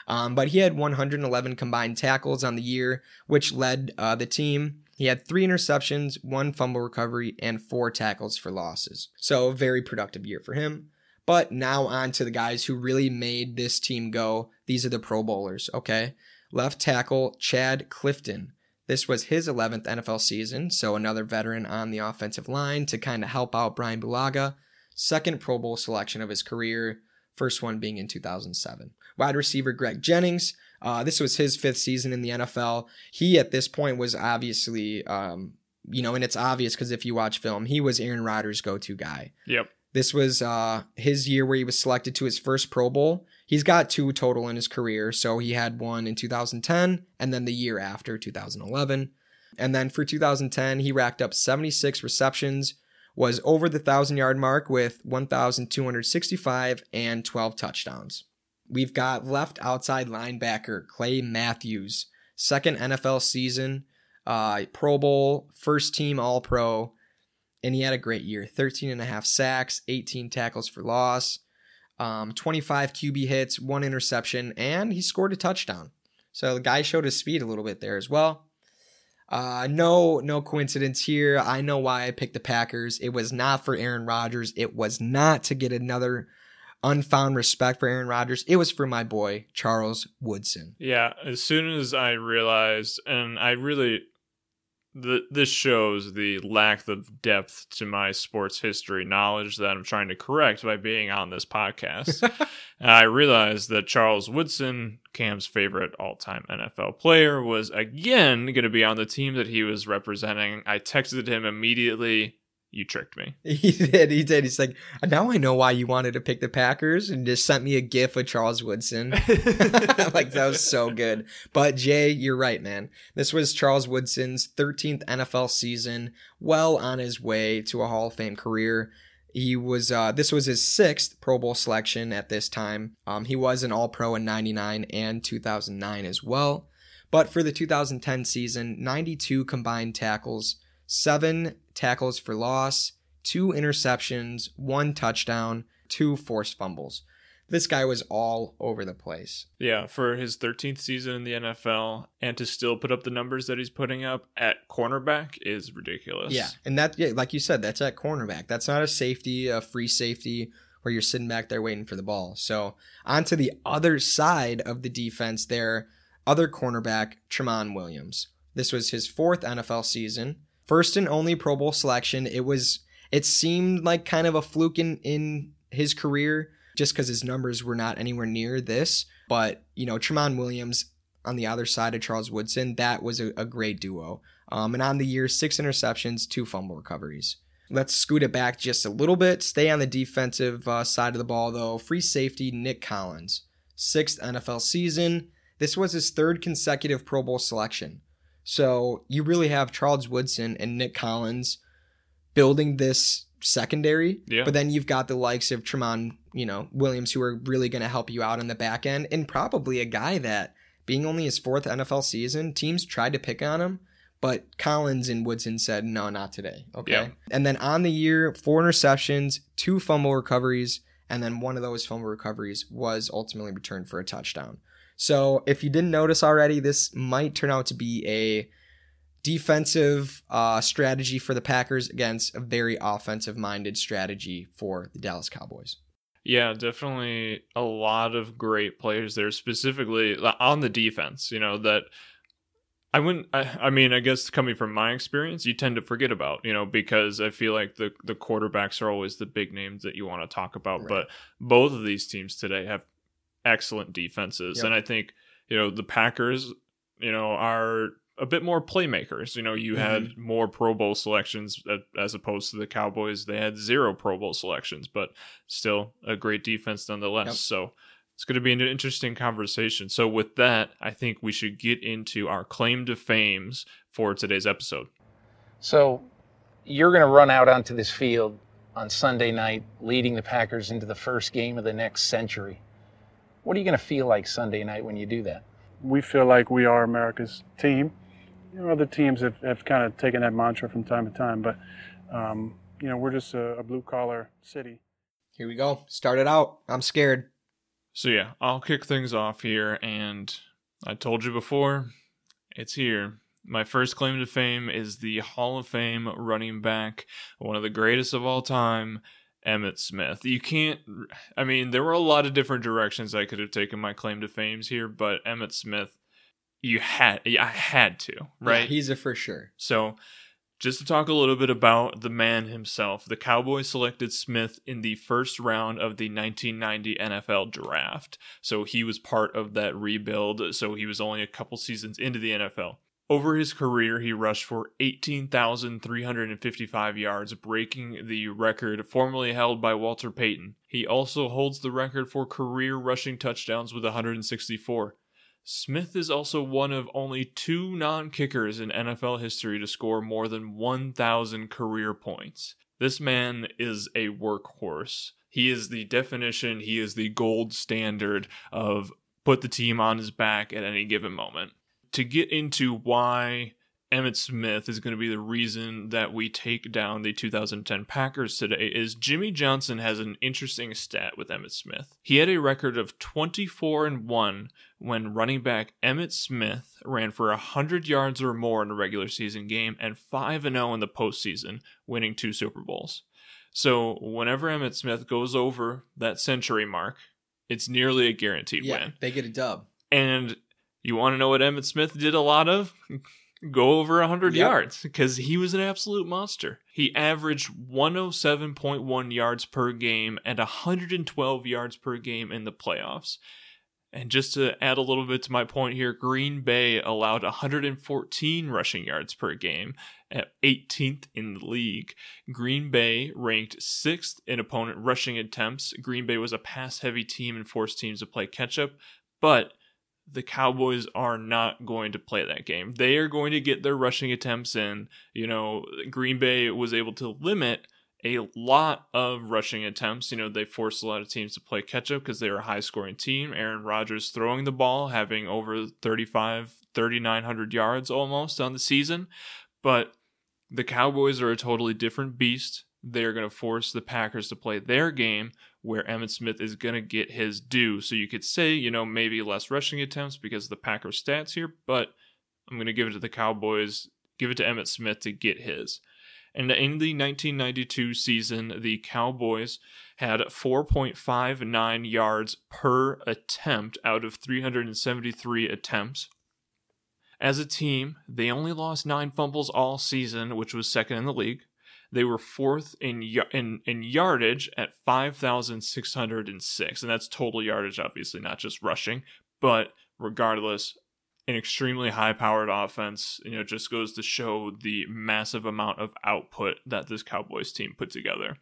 Um, but he had one hundred eleven combined tackles on the year, which led uh, the team. He had three interceptions, one fumble recovery, and four tackles for losses. So a very productive year for him. But now on to the guys who really made this team go. These are the Pro Bowlers, okay? Left tackle Chad Clifton. This was his eleventh N F L season, so another veteran on the offensive line to kind of help out Brian Bulaga. Second Pro Bowl selection of his career, first one being in two thousand seven. Wide receiver Greg Jennings. Uh, this was his fifth season in the N F L. He, at this point, was obviously, um, you know, and it's obvious because if you watch film, he was Aaron Rodgers' go-to guy. Yep. This was uh, his year where he was selected to his first Pro Bowl. He's got two total in his career, so he had one in two thousand ten and then the year after, two thousand eleven. And then for two thousand ten, he racked up seventy-six receptions, was over the one thousand-yard mark with one thousand two hundred sixty-five and twelve touchdowns. We've got left outside linebacker Clay Matthews, second N F L season, uh, Pro Bowl, first team All-Pro, and he had a great year. thirteen and a half sacks, eighteen tackles for loss, um, twenty-five Q B hits, one interception, and he scored a touchdown. So the guy showed his speed a little bit there as well. Uh, no, no coincidence here. I know why I picked the Packers. It was not for Aaron Rodgers. It was not to get another unfound respect for Aaron Rodgers. It was for my boy, Charles Woodson. Yeah, as soon as I realized, and I really... The, this shows the lack of depth to my sports history knowledge that I'm trying to correct by being on this podcast. And I realized that Charles Woodson, Cam's favorite all-time N F L player, was again going to be on the team that he was representing. I texted him immediately, "You tricked me." He did. He did. He's like, "Now I know why you wanted to pick the Packers," and just sent me a GIF of Charles Woodson. Like, that was so good. But Jay, you're right, man. This was Charles Woodson's thirteenth N F L season, well on his way to a Hall of Fame career. He was. Uh, this was his sixth Pro Bowl selection at this time. Um, he was an All-Pro in ninety-nine and two thousand nine as well. But for the two thousand ten season, ninety-two combined tackles, seven tackles for loss, two interceptions, one touchdown, two forced fumbles. This guy was all over the place. Yeah, for his thirteenth season in the N F L, and to still put up the numbers that he's putting up at cornerback is ridiculous. Yeah, and that, yeah, like you said, that's at cornerback. That's not a safety, a free safety, where you're sitting back there waiting for the ball. So on to the other side of the defense there, other cornerback, Tramon Williams. This was his fourth N F L season. First and only Pro Bowl selection. It was. It seemed like kind of a fluke in, in his career just because his numbers were not anywhere near this. But, you know, Tramon Williams on the other side of Charles Woodson, that was a, a great duo. Um, and on the year, six interceptions, two fumble recoveries. Let's scoot it back just a little bit. Stay on the defensive uh, side of the ball, though. Free safety, Nick Collins. Sixth N F L season. This was his third consecutive Pro Bowl selection. So you really have Charles Woodson and Nick Collins building this secondary, yeah. But then you've got the likes of Tramon, you know, Williams, who are really going to help you out on the back end, and probably a guy that, being only his fourth N F L season, teams tried to pick on him, but Collins and Woodson said, no, not today. Okay. Yeah. And then on the year, four interceptions, two fumble recoveries, and then one of those fumble recoveries was ultimately returned for a touchdown. So if you didn't notice already, this might turn out to be a defensive uh, strategy for the Packers against a very offensive-minded strategy for the Dallas Cowboys. Yeah, definitely a lot of great players there, specifically on the defense, you know, that I wouldn't, I, I mean, I guess coming from my experience, you tend to forget about, you know, because I feel like the, the quarterbacks are always the big names that you want to talk about. Right. But both of these teams today have excellent defenses. Yep. And I think, you know, the Packers, you know, are a bit more playmakers. You know, you mm-hmm. had more Pro Bowl selections as opposed to the Cowboys. They had zero Pro Bowl selections, but still a great defense nonetheless. Yep. So It's going to be an interesting conversation. So with that, I think we should get into our claim to fames for today's episode. So you're going to run out onto this field on Sunday night, leading the Packers into the first game of the next century. What are you going to feel like Sunday night when you do that? We feel like we are America's team. You know, other teams have, have kind of taken that mantra from time to time, but, um, you know, we're just a, a blue-collar city. Here we go. Start it out. I'm scared. So, yeah, I'll kick things off here, and I told you before, it's here. My first claim to fame is the Hall of Fame running back, one of the greatest of all time, Emmitt Smith. You can't, I mean, there were a lot of different directions I could have taken my claim to fames here, but Emmitt Smith, you had, I had to, right? Yeah, he's a for sure. So, just to talk a little bit about the man himself, the Cowboys selected Smith in the first round of the nineteen ninety N F L draft. So he was part of that rebuild. So he was only a couple seasons into the N F L. Over his career, he rushed for eighteen thousand three hundred fifty-five yards, breaking the record formerly held by Walter Payton. He also holds the record for career rushing touchdowns with one hundred sixty-four. Smith is also one of only two non-kickers in N F L history to score more than one thousand career points. This man is a workhorse. He is the definition, he is the gold standard of put the team on his back at any given moment. To get into why Emmitt Smith is going to be the reason that we take down the two thousand ten Packers today is Jimmy Johnson has an interesting stat with Emmitt Smith. He had a record of twenty-four and one when running back Emmitt Smith ran for one hundred yards or more in a regular season game and five and oh in the postseason, winning two Super Bowls. So whenever Emmitt Smith goes over that century mark, it's nearly a guaranteed yeah, win. They get a dub. And you want to know what Emmitt Smith did a lot of? Go over one hundred yep. yards, because he was an absolute monster. He averaged one oh seven point one yards per game and one hundred twelve yards per game in the playoffs. And just to add a little bit to my point here, Green Bay allowed one hundred fourteen rushing yards per game at eighteenth in the league. Green Bay ranked sixth in opponent rushing attempts. Green Bay was a pass-heavy team and forced teams to play catch-up, but the Cowboys are not going to play that game. They are going to get their rushing attempts in. You know, Green Bay was able to limit a lot of rushing attempts. You know, they forced a lot of teams to play catch-up because they were a high-scoring team. Aaron Rodgers throwing the ball, having over thirty-five, thirty-nine hundred yards almost on the season. But the Cowboys are a totally different beast. They are going to force the Packers to play their game, where Emmitt Smith is going to get his due. So you could say, you know, maybe less rushing attempts because of the Packers' stats here, but I'm going to give it to the Cowboys, give it to Emmitt Smith to get his. And in the nineteen ninety-two season, the Cowboys had four point five nine yards per attempt out of three hundred seventy-three attempts. As a team, they only lost nine fumbles all season, which was second in the league. They were fourth in in, in yardage at five thousand six hundred six. And that's total yardage, obviously, not just rushing. But regardless, an extremely high-powered offense, you know, just goes to show the massive amount of output that this Cowboys team put together.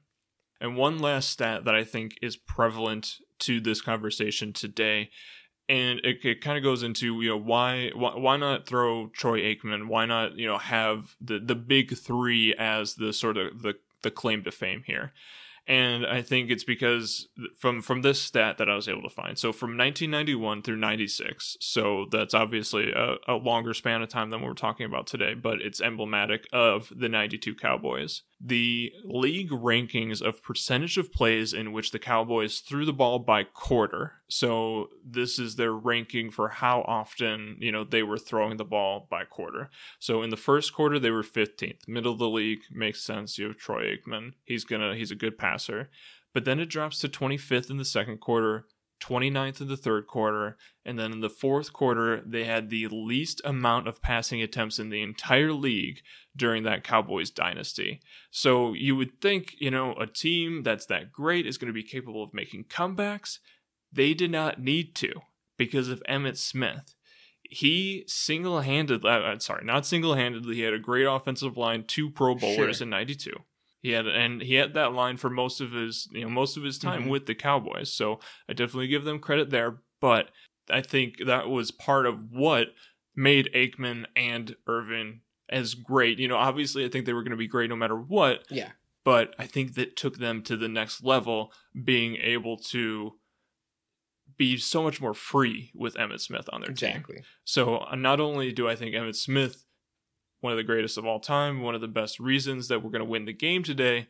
And one last stat that I think is prevalent to this conversation today, and it, it kind of goes into, you know, why, why why not throw Troy Aikman? Why not, you know, have the, the big three as the sort of the, the claim to fame here? And I think it's because from, from this stat that I was able to find. So from nineteen ninety-one through ninety-six, so that's obviously a, a longer span of time than what we're talking about today, but it's emblematic of the ninety-two Cowboys. The league rankings of percentage of plays in which the Cowboys threw the ball by quarter. So this is their ranking for how often, you know, they were throwing the ball by quarter. So in the first quarter, they were fifteenth. Middle of the league, makes sense. You have Troy Aikman. He's gonna, he's a good passer. But then it drops to twenty-fifth in the second quarter, twenty-ninth in the third quarter, and then in the fourth quarter, they had the least amount of passing attempts in the entire league during that Cowboys dynasty. So you would think, you know, a team that's that great is going to be capable of making comebacks. They did not need to because of Emmitt Smith. He single-handedly, sorry, not single-handedly, he had a great offensive line, two Pro Bowlers sure. in ninety-two. He had, and he had that line for most of his, you know, most of his time mm-hmm. with the Cowboys. So I definitely give them credit there. But I think that was part of what made Aikman and Irvin as great. You know, obviously I think they were going to be great no matter what. Yeah. But I think that took them to the next level, being able to be so much more free with Emmitt Smith on their exactly. team. So not only do I think Emmitt Smith, one of the greatest of all time, one of the best reasons that we're going to win the game today,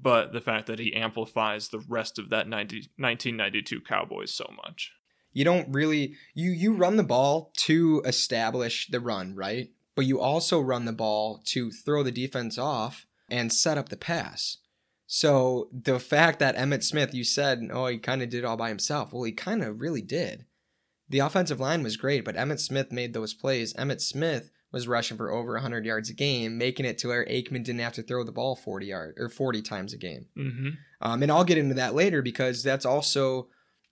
but the fact that he amplifies the rest of that nineteen ninety-two Cowboys so much. You don't really, you you run the ball to establish the run, right? But you also run the ball to throw the defense off and set up the pass. So the fact that Emmitt Smith, you said, oh, he kind of did it all by himself. Well, he kind of really did. The offensive line was great, but Emmitt Smith made those plays. Emmitt Smith was rushing for over one hundred yards a game, making it to where Aikman didn't have to throw the ball forty yard, or forty times a game. Mm-hmm. Um, and I'll get into that later, because that's also,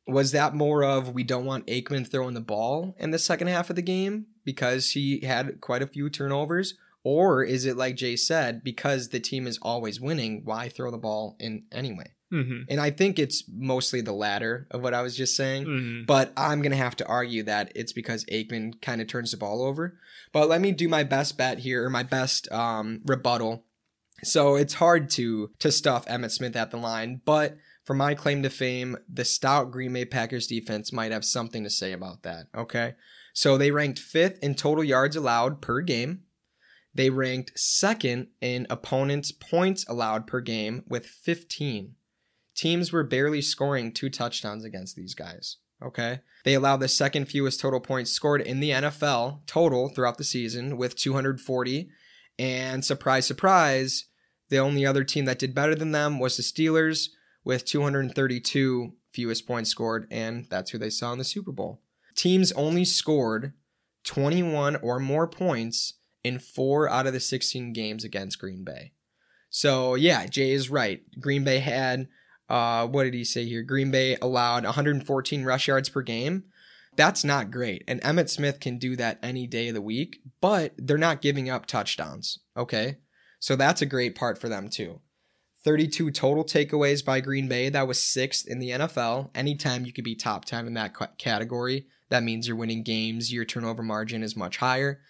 was that more of we don't want Aikman throwing the ball in the second half of the game because he had quite a few turnovers? Or is it like Jay said, because the team is always winning, why throw the ball in anyway? Mm-hmm. And I think it's mostly the latter of what I was just saying. Mm-hmm. But I'm going to have to argue that it's because Aikman kind of turns the ball over. But let me do my best bet here, or my best um, rebuttal. So it's hard to, to stuff Emmitt Smith at the line. But for my claim to fame, the stout Green Bay Packers defense might have something to say about that. Okay, so they ranked fifth in total yards allowed per game. They ranked second in opponents' points allowed per game with fifteen. Teams were barely scoring two touchdowns against these guys, okay? They allowed the second fewest total points scored in the N F L total throughout the season with two hundred forty. And surprise, surprise, the only other team that did better than them was the Steelers with two hundred thirty-two fewest points scored, and that's who they saw in the Super Bowl. Teams only scored twenty-one or more points in four out of the sixteen games against Green Bay. So, yeah, Jay is right. Green Bay had, uh, what did he say here? Green Bay allowed one hundred fourteen rush yards per game. That's not great. And Emmitt Smith can do that any day of the week, but they're not giving up touchdowns, okay? So that's a great part for them, too. thirty-two total takeaways by Green Bay. That was sixth in the N F L. Anytime you could be top ten in that category, that means you're winning games. Your turnover margin is much higher.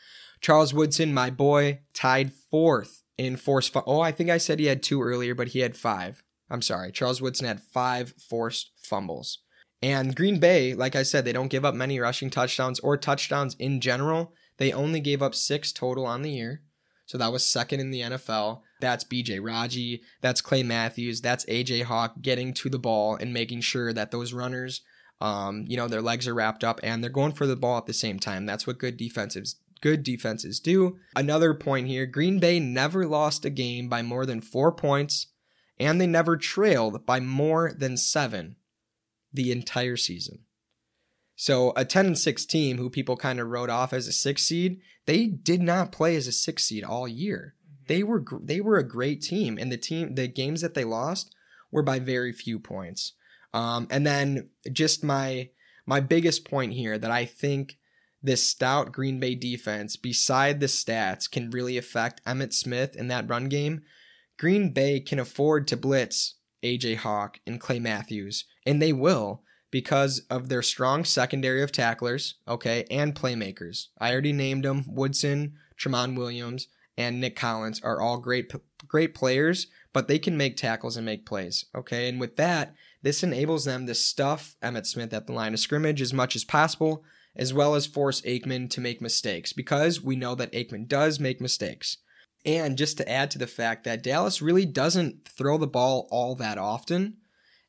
Charles Woodson, my boy, tied fourth in forced fumbles. Oh, I think I said he had two earlier, but he had five. I'm sorry. Charles Woodson had five forced fumbles. And Green Bay, like I said, they don't give up many rushing touchdowns or touchdowns in general. They only gave up six total on the year. So that was second in the N F L. That's B J Raji. That's Clay Matthews. That's A J. Hawk getting to the ball and making sure that those runners, um, you know, their legs are wrapped up and they're going for the ball at the same time. That's what good defensives do. Good defenses do. Another point here, Green Bay never lost a game by more than four points, and they never trailed by more than seven the entire season. So a ten and six team who people kind of wrote off as a six seed, they did not play as a six seed all year. They were they were a great team, and the team the games that they lost were by very few points. Um, and then just my my biggest point here that I think this stout Green Bay defense, beside the stats, can really affect Emmitt Smith in that run game. Green Bay can afford to blitz A J. Hawk and Clay Matthews, and they will because of their strong secondary of tacklers, okay, and playmakers. I already named them. Woodson, Tramon Williams, and Nick Collins are all great, great players, but they can make tackles and make plays, okay? And with that, this enables them to stuff Emmitt Smith at the line of scrimmage as much as possible, as well as force Aikman to make mistakes, because we know that Aikman does make mistakes. And just to add to the fact that Dallas really doesn't throw the ball all that often,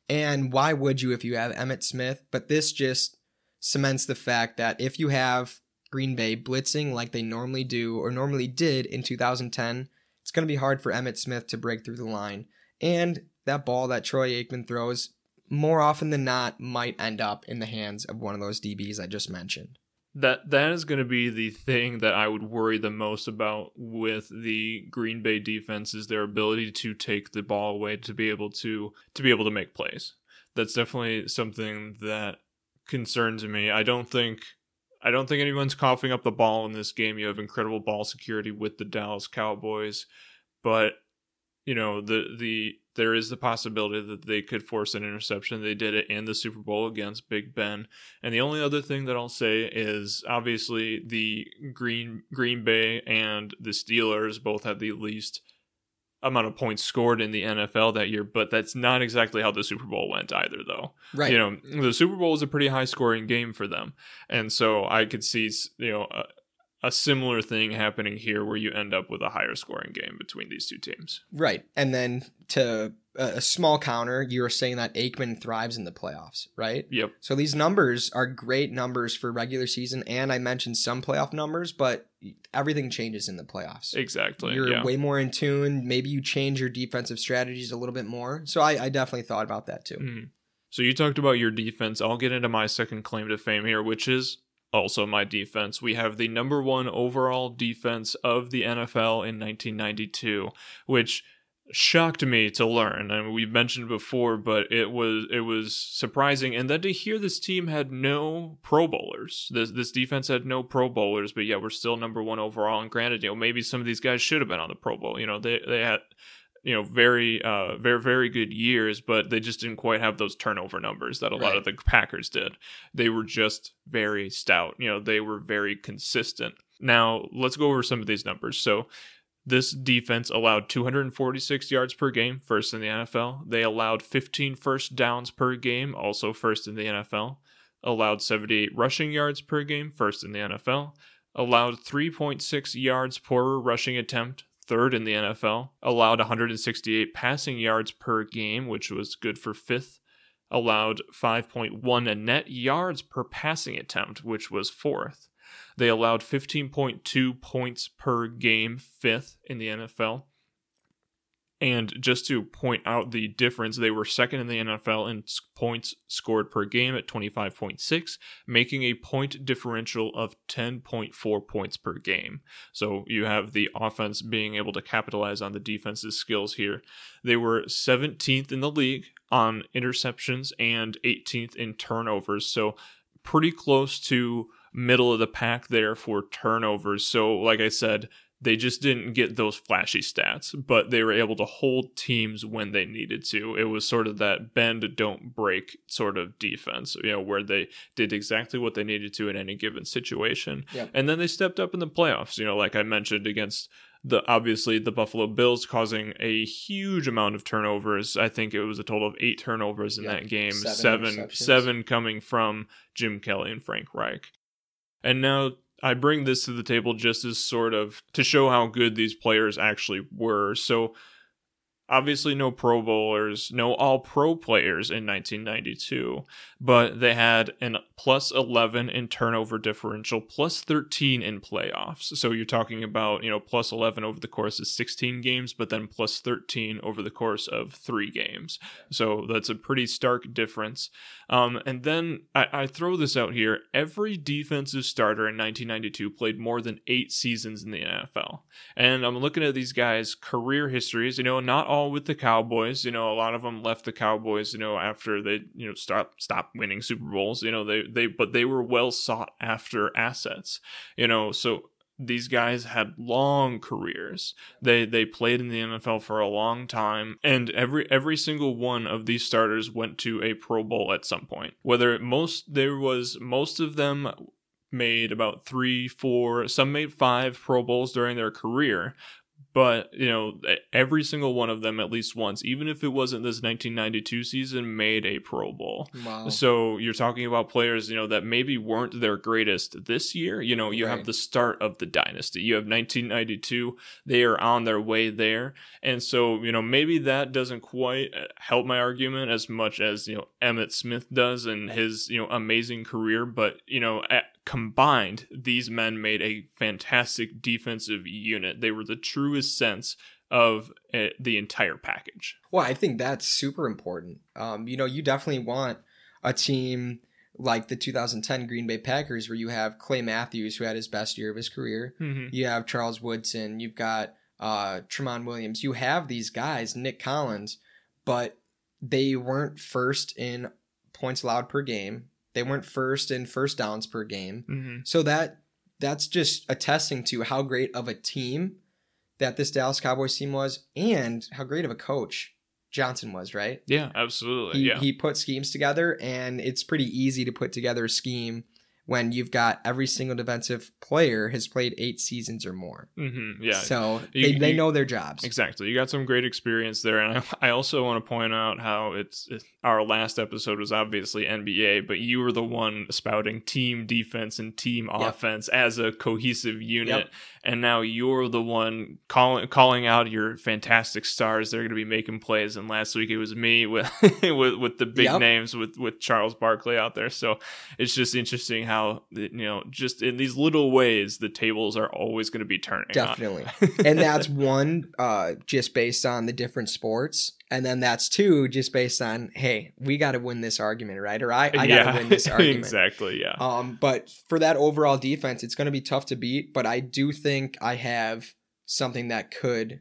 and why would you if you have Emmitt Smith? But this just cements the fact that if you have Green Bay blitzing like they normally do or normally did in two thousand ten, it's going to be hard for Emmitt Smith to break through the line. And that ball that Troy Aikman throws more often than not might end up in the hands of one of those D Bs I just mentioned. That that is going to be the thing that I would worry the most about with the Green Bay defense is their ability to take the ball away to be able to to be able to make plays. That's definitely something that concerns me. I don't think I don't think anyone's coughing up the ball in this game. You have incredible ball security with the Dallas Cowboys, but you know, the the there is the possibility that they could force an interception. They did it in the Super Bowl against Big Ben. And the only other thing that I'll say is obviously the Green Green Bay and the Steelers both had the least amount of points scored in the N F L that year, but that's not exactly how the Super Bowl went either, though. Right. You know, the Super Bowl was a pretty high scoring game for them. And so I could see, you know, a, a similar thing happening here where you end up with a higher scoring game between these two teams. Right. And then to a small counter, you were saying that Aikman thrives in the playoffs, right? Yep. So these numbers are great numbers for regular season. And I mentioned some playoff numbers, but everything changes in the playoffs. Exactly. You're yeah. way more in tune. Maybe you change your defensive strategies a little bit more. So I, I definitely thought about that too. Mm. So you talked about your defense. I'll get into my second claim to fame here, which is also my defense. We have the number one overall defense of the N F L in nineteen ninety-two, which shocked me to learn, and we've mentioned before, but it was it was surprising. And then to hear this team had no Pro Bowlers, this this defense had no Pro Bowlers, but yeah, we're still number one overall. And granted, you know, maybe some of these guys should have been on the Pro Bowl. You know, they they had, you know, very uh very very good years, but they just didn't quite have those turnover numbers that a right. lot of the Packers did. They were just very stout. You know, they were very consistent. Now let's go over some of these numbers. So this defense allowed two hundred forty-six yards per game, first in the N F L. They allowed fifteen first downs per game, also first in the N F L. Allowed seventy-eight rushing yards per game, first in the N F L. Allowed three point six yards per rushing attempt, third in the N F L. Allowed one hundred sixty-eight passing yards per game, which was good for fifth. Allowed five point one net yards per passing attempt, which was fourth. They allowed fifteen point two points per game, fifth in the N F L. And just to point out the difference, they were second in the N F L in points scored per game at twenty-five point six, making a point differential of ten point four points per game. So you have the offense being able to capitalize on the defense's skills here. They were seventeenth in the league on interceptions and eighteenth in turnovers. So pretty close to middle of the pack there for turnovers. So like I said, they just didn't get those flashy stats, but they were able to hold teams when they needed to. It was sort of that bend, don't break sort of defense, you know, where they did exactly what they needed to in any given situation. Yeah. And then they stepped up in the playoffs, you know, like I mentioned, against the obviously the Buffalo Bills, causing a huge amount of turnovers. I think it was a total of eight turnovers in yeah, that game, seven, seven, seven coming from Jim Kelly and Frank Reich. And now I bring this to the table just as sort of to show how good these players actually were. So obviously no Pro Bowlers, no All-Pro players in nineteen ninety-two, but they had an plus eleven in turnover differential, plus thirteen in playoffs. So you're talking about, you know, plus eleven over the course of sixteen games, but then plus thirteen over the course of three games. So that's a pretty stark difference. Um, and then I, I throw this out here. Every defensive starter in nineteen ninety-two played more than eight seasons in the N F L. And I'm looking at these guys' career histories, you know, not all with the Cowboys. You know, a lot of them left the Cowboys, you know, after they, you know, stop stop winning Super Bowls. You know, they they but they were well sought after assets. You know, so these guys had long careers. They they played in the N F L for a long time, and every every single one of these starters went to a Pro Bowl at some point. Whether most there was most of them made about three, four, some made five Pro Bowls during their career. But, you know, every single one of them, at least once, even if it wasn't this nineteen ninety-two season, made a Pro Bowl. Wow. So you're talking about players, you know, that maybe weren't their greatest this year. You know, you right. have the start of the dynasty. You have nineteen ninety-two. They are on their way there. And so, you know, maybe that doesn't quite help my argument as much as, you know, Emmitt Smith does and his, you know, amazing career. But, you know, at, combined, these men made a fantastic defensive unit. They were the truest sense of uh, the entire package. Well, I think that's super important. Um, you know, you definitely want a team like the two thousand ten Green Bay Packers, where you have Clay Matthews, who had his best year of his career. Mm-hmm. You have Charles Woodson. You've got uh, Tramon Williams. You have these guys, Nick Collins, but they weren't first in points allowed per game. They weren't first in first downs per game. Mm-hmm. So that that's just attesting to how great of a team that this Dallas Cowboys team was and how great of a coach Johnson was, right? Yeah, absolutely. He, yeah. he put schemes together, and it's pretty easy to put together a scheme when you've got every single defensive player has played eight seasons or more. Mm-hmm, yeah. So you, they, you, they know their jobs. Exactly. You got some great experience there. And I, I also want to point out how it's, it's our last episode was obviously N B A, but you were the one spouting team defense and team yep. offense as a cohesive unit. Yep. And now you're the one calling calling out your fantastic stars. They're going to be making plays. And last week it was me with with, with the big yep. names with, with Charles Barkley out there. So it's just interesting how, you know, just in these little ways, the tables are always going to be turning. Definitely. And that's one, uh, just based on the different sports. And then that's two, just based on, hey, we got to win this argument, right? Or I, I got to yeah, win this argument. Exactly, yeah. Um, but for that overall defense, it's going to be tough to beat. But I do think I have something that could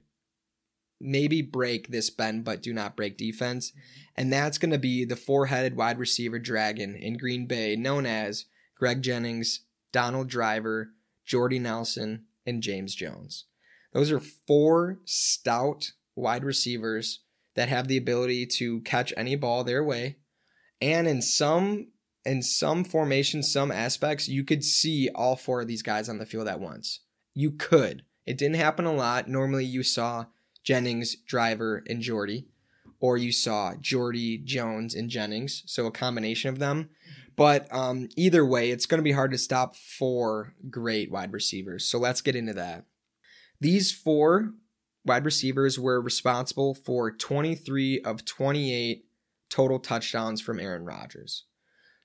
maybe break this bend, but do not break defense. And that's going to be the four-headed wide receiver dragon in Green Bay, known as Greg Jennings, Donald Driver, Jordy Nelson, and James Jones. Those are four stout wide receivers that have the ability to catch any ball their way. And in some in some formations, some aspects, you could see all four of these guys on the field at once. You could. It didn't happen a lot. Normally you saw Jennings, Driver, and Jordy. Or you saw Jordy, Jones, and Jennings. So a combination of them. But um, either way, it's going to be hard to stop four great wide receivers. So let's get into that. These four wide receivers were responsible for twenty-three of twenty-eight total touchdowns from Aaron Rodgers.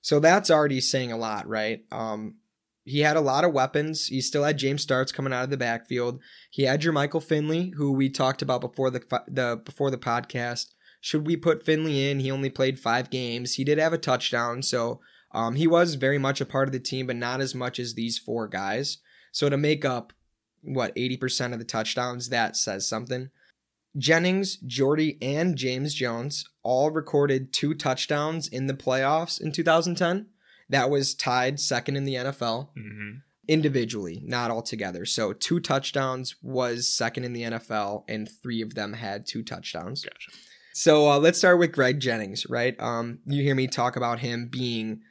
So that's already saying a lot, right? Um, he had a lot of weapons. He still had James Starks coming out of the backfield. He had Jermichael Finley, who we talked about before the, the before the podcast. Should we put Finley in? He only played five games. He did have a touchdown, so um, he was very much a part of the team, but not as much as these four guys. So to make up what, eighty percent of the touchdowns, that says something. Jennings, Jordy, and James Jones all recorded two touchdowns in the playoffs in two thousand ten. That was tied second in the N F L mm-hmm. individually, not all together. So two touchdowns was second in the N F L, and three of them had two touchdowns. Gotcha. So uh, let's start with Greg Jennings, right? Um, you hear me talk about him being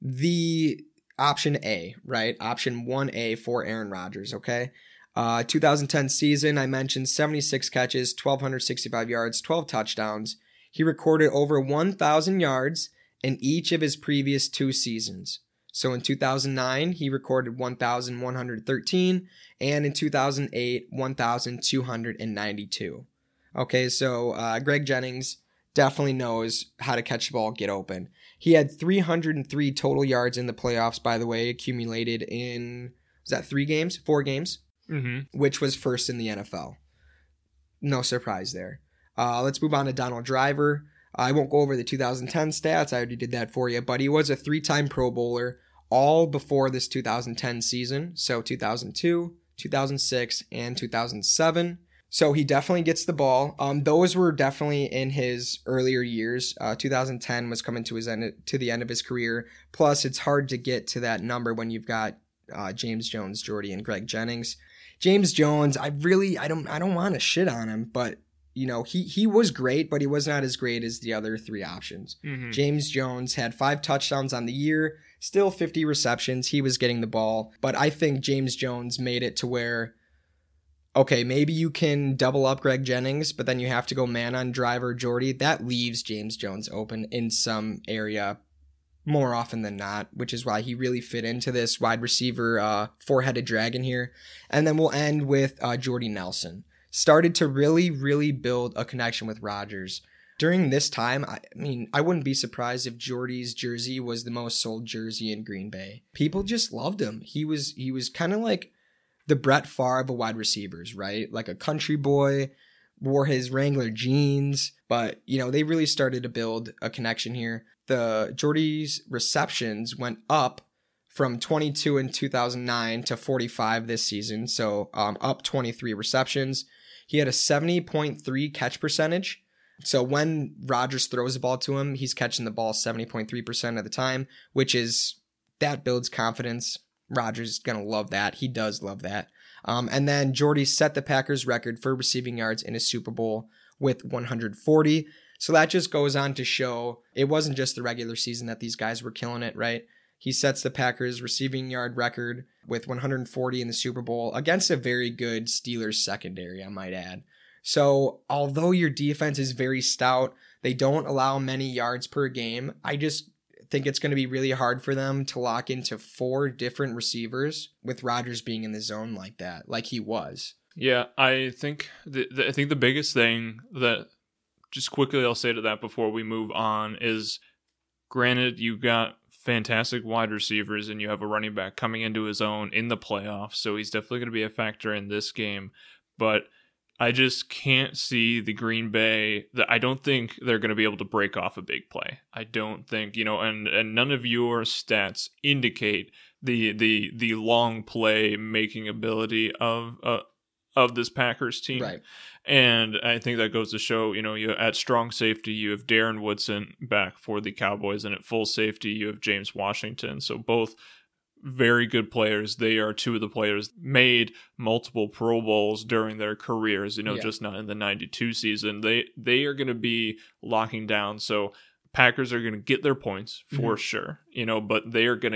the option A, right? Option one A for Aaron Rodgers, okay? Uh, two thousand ten season, I mentioned seventy-six catches, one thousand two hundred sixty-five yards, twelve touchdowns. He recorded over one thousand yards in each of his previous two seasons. So in two thousand nine, he recorded one thousand one hundred thirteen, and in two thousand eight, one thousand two hundred ninety-two. Okay, so uh, Greg Jennings definitely knows how to catch the ball, get open. He had three hundred three total yards in the playoffs, by the way, accumulated in, was that three games? Four games? Mm-hmm. Which was first in the N F L. No surprise there. Uh, let's move on to Donald Driver. I won't go over the two thousand ten stats. I already did that for you, but he was a three-time Pro Bowler all before this two thousand ten season. So two thousand two, two thousand six, and two thousand seven. So he definitely gets the ball. Um, those were definitely in his earlier years. Uh, two thousand ten was coming to his end, to the end of his career. Plus, it's hard to get to that number when you've got uh, James Jones, Jordy, and Greg Jennings. James Jones, I really, I don't, I don't want to shit on him, but you know, he he was great, but he was not as great as the other three options. Mm-hmm. James Jones had five touchdowns on the year, still fifty receptions. He was getting the ball, but I think James Jones made it to where, okay, maybe you can double up Greg Jennings, but then you have to go man on Driver, Jordy. That leaves James Jones open in some area more often than not, which is why he really fit into this wide receiver uh, four-headed dragon here. And then we'll end with uh, Jordy Nelson. Started to really, really build a connection with Rodgers. During this time, I mean, I wouldn't be surprised if Jordy's jersey was the most sold jersey in Green Bay. People just loved him. He was, he was kind of like the Brett Favre of wide receivers, right? Like a country boy, wore his Wrangler jeans, but you know, they really started to build a connection here. The Jordy's receptions went up from twenty-two in two thousand nine to forty-five this season. So um, up twenty-three receptions. He had a seventy point three catch percentage. So when Rodgers throws the ball to him, he's catching the ball seventy point three percent of the time, which is, that builds confidence. Rodgers is going to love that. He does love that. Um, and then Jordy set the Packers record for receiving yards in a Super Bowl with one hundred forty. So that just goes on to show it wasn't just the regular season that these guys were killing it, right? He sets the Packers receiving yard record with one hundred forty in the Super Bowl against a very good Steelers secondary, I might add. So although your defense is very stout, they don't allow many yards per game. I just think it's going to be really hard for them to lock into four different receivers with Rodgers being in the zone like that, like he was. Yeah, I think the, the, I think the biggest thing that, just quickly I'll say to that before we move on, is granted you got fantastic wide receivers and you have a running back coming into his own in the playoffs, so he's definitely going to be a factor in this game, but I just can't see the Green Bay, that I don't think they're going to be able to break off a big play. I don't think, you know, and, and none of your stats indicate the the the long play making ability of uh, of this Packers team. Right. And I think that goes to show, you know, you at strong safety, you have Darren Woodson back for the Cowboys, and at full safety, you have James Washington. So both very good players. They are two of the players made multiple Pro Bowls during their careers, you know, yeah. just not in the ninety-two season. They, they are going to be locking down. So Packers are going to get their points for mm-hmm. sure, you know, but they are going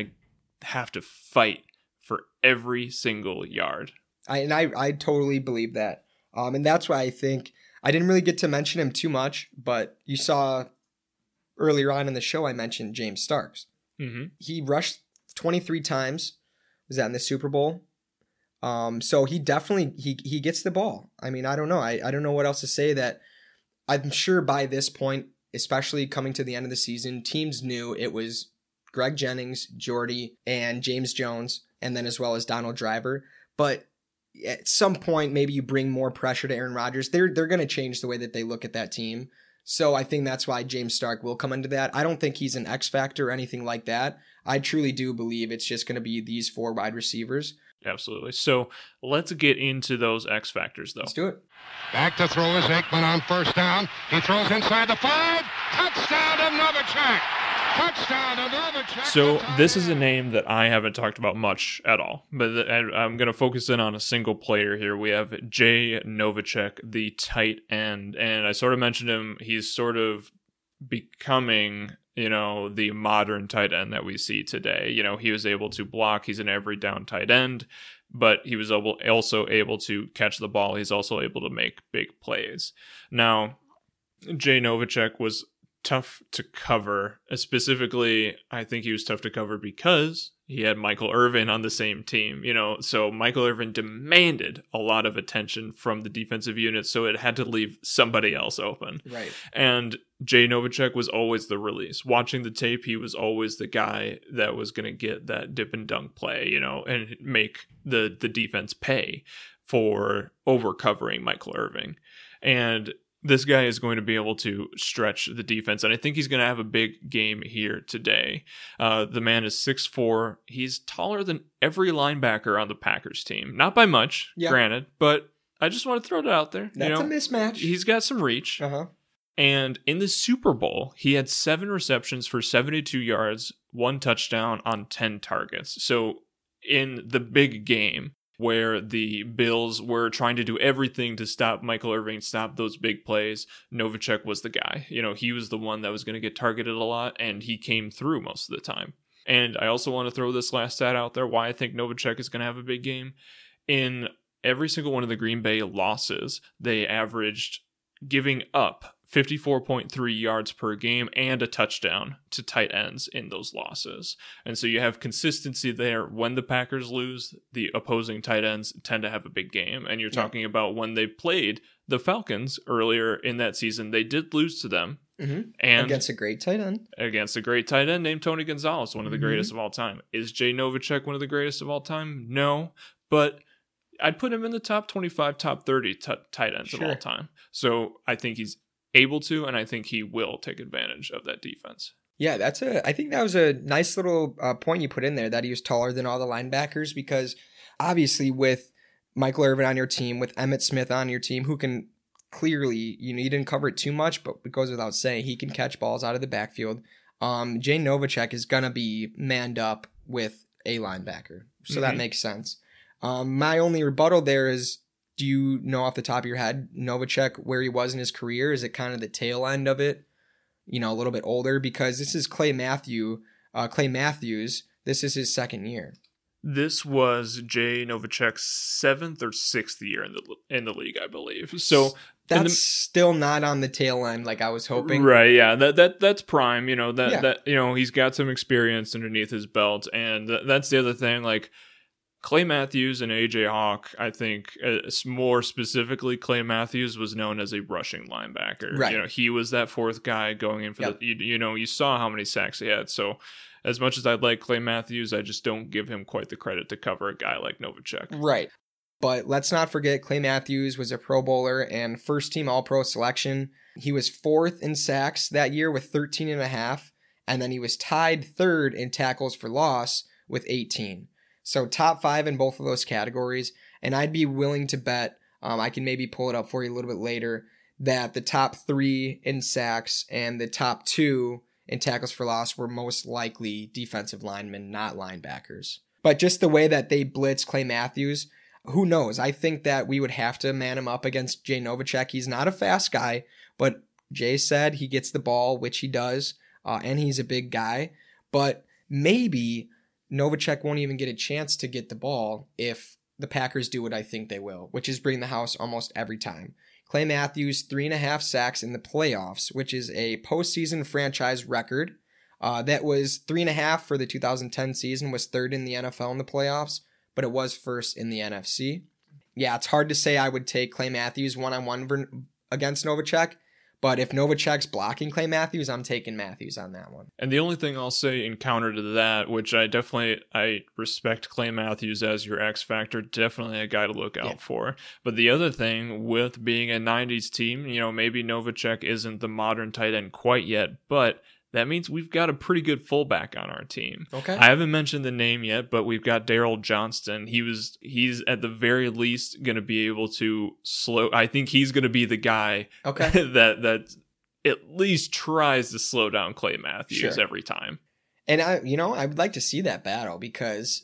to have to fight for every single yard. I, and I, I totally believe that. Um, and that's why I think I didn't really get to mention him too much, but you saw earlier on in the show, I mentioned James Starks. Mm-hmm. He rushed twenty-three times. Was that in the Super Bowl? Um, so he definitely, he, he gets the ball. I mean, I don't know. I, I don't know what else to say that I'm sure by this point, especially coming to the end of the season, teams knew it was Greg Jennings, Jordy, and James Jones, and then as well as Donald Driver. But at some point, maybe you bring more pressure to Aaron Rodgers. They're they're going to change the way that they look at that team. So I think that's why James Stark will come into that. I don't think he's an X factor or anything like that. I truly do believe it's just going to be these four wide receivers. Absolutely. So let's get into those X factors, though. Let's do it. Back to throw is Aikman on first down. He throws inside the five. Touchdown to Novacek. Touchdown, another check. So this is a name that I haven't talked about much at all, but I'm going to focus in on a single player here. We have Jay Novacek, the tight end, and I sort of mentioned him. He's sort of becoming, you know, the modern tight end that we see today. You know, he was able to block. He's an every down tight end, but he was able, also able to catch the ball. He's also able to make big plays. Now, Jay Novacek was tough to cover. Specifically, I think he was tough to cover because he had Michael Irvin on the same team, you know, so Michael Irvin demanded a lot of attention from the defensive unit, so it had to leave somebody else open. Right. And Jay Novacek was always the release. Watching the tape, he was always the guy that was going to get that dip and dunk play, you know, and make the, the defense pay for overcovering Michael Irvin. And this guy is going to be able to stretch the defense, and I think he's going to have a big game here today. Uh, the man is six foot four. He's taller than every linebacker on the Packers team. Not by much, yeah. granted, but I just want to throw it out there. That's you know, a mismatch. He's got some reach. Uh-huh. And in the Super Bowl, he had seven receptions for seventy-two yards, one touchdown on ten targets. So in the big game, where the Bills were trying to do everything to stop Michael Irvin, stop those big plays, Novacek was the guy. You know, he was the one that was going to get targeted a lot, and he came through most of the time. And I also want to throw this last stat out there, why I think Novacek is going to have a big game. In every single one of the Green Bay losses, they averaged giving up fifty-four point three yards per game and a touchdown to tight ends in those losses. And so you have consistency there. When the Packers lose, the opposing tight ends tend to have a big game. And you're yeah. talking about when they played the Falcons earlier in that season, they did lose to them. Mm-hmm. And against a great tight end. Against a great tight end named Tony Gonzalez, one of the mm-hmm. greatest of all time. Is Jay Novacek one of the greatest of all time? No, but I'd put him in the top twenty-five, top thirty t- tight ends sure. of all time. So I think he's able to, and I think he will take advantage of that defense. Yeah, that's a. I think that was a nice little uh, point you put in there, that he was taller than all the linebackers, because obviously with Michael Irvin on your team, with Emmitt Smith on your team, who can clearly, you know, you didn't cover it too much, but it goes without saying, he can catch balls out of the backfield. Um, Jay Novacek is gonna be manned up with a linebacker, so mm-hmm. that makes sense. Um, my only rebuttal there is, do you know off the top of your head, Novacek, where he was in his career? Is it kind of the tail end of it? You know, a little bit older? Because this is Clay Matthew, uh, Clay Matthews. This is his second year. This was Jay Novacek's seventh or sixth year in the in the league, I believe. So that's the, still not on the tail end, like I was hoping. Right? Yeah, that that that's prime. You know that yeah. that you know he's got some experience underneath his belt, and th- that's the other thing. Like Clay Matthews and A J. Hawk, I think uh, more specifically, Clay Matthews was known as a rushing linebacker. Right. You know, he was that fourth guy going in for yep. the. You, you know, you saw how many sacks he had, so. As much as I'd like Clay Matthews, I just don't give him quite the credit to cover a guy like Novacek. Right. But let's not forget, Clay Matthews was a Pro Bowler and first-team All-Pro selection. He was fourth in sacks that year with thirteen and a half, and then he was tied third in tackles for loss with eighteen. So top five in both of those categories, and I'd be willing to bet, um, I can maybe pull it up for you a little bit later, that the top three in sacks and the top two and tackles for loss were most likely defensive linemen, not linebackers. But just the way that they blitz Clay Matthews, who knows? I think that we would have to man him up against Jay Novacek. He's not a fast guy, but Jay said he gets the ball, which he does, uh, and he's a big guy. But maybe Novacek won't even get a chance to get the ball if the Packers do what I think they will, which is bring the house almost every time. Clay Matthews, three and a half sacks in the playoffs, which is a postseason franchise record. Uh, that was three and a half for the two thousand ten season, was third in the N F L in the playoffs, but it was first in the N F C. Yeah, it's hard to say I would take Clay Matthews one-on-one ver- against Novacek, but if Novacek's blocking Clay Matthews, I'm taking Matthews on that one. And the only thing I'll say in counter to that, which I definitely, I respect Clay Matthews as your X factor, definitely a guy to look out yeah. for. But the other thing with being a nineties team, you know, maybe Novacek isn't the modern tight end quite yet, but that means we've got a pretty good fullback on our team. Okay. I haven't mentioned the name yet, but we've got Daryl Johnston. He was he's at the very least going to be able to slow. I think he's going to be the guy okay. that that at least tries to slow down Clay Matthews sure. every time. And I, you know, I would like to see that battle because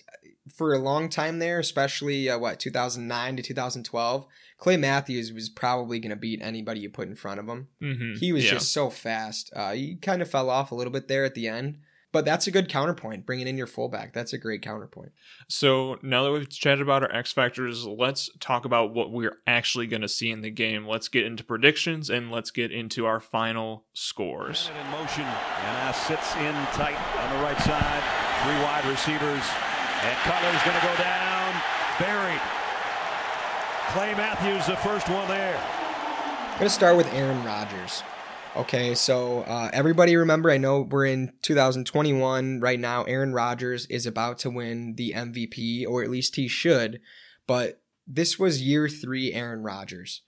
for a long time there, especially uh, what two thousand nine to two thousand twelve, Clay Matthews was probably going to beat anybody you put in front of him. Mm-hmm. He was yeah. just so fast. Uh, he kind of fell off a little bit there at the end, but that's a good counterpoint, bringing in your fullback. That's a great counterpoint. So now that we've chatted about our X factors, let's talk about what we're actually going to see in the game. Let's get into predictions and let's get into our final scores. Cannon in motion, and now sits in tight on the right side. Three wide receivers, and Cutler's going to go down, buried. Clay Matthews, the first one there. I'm going to start with Aaron Rodgers. Okay, so uh, everybody remember, I know we're in two thousand twenty-one right now. Aaron Rodgers is about to win the M V P, or at least he should. But this was year three Aaron Rodgers.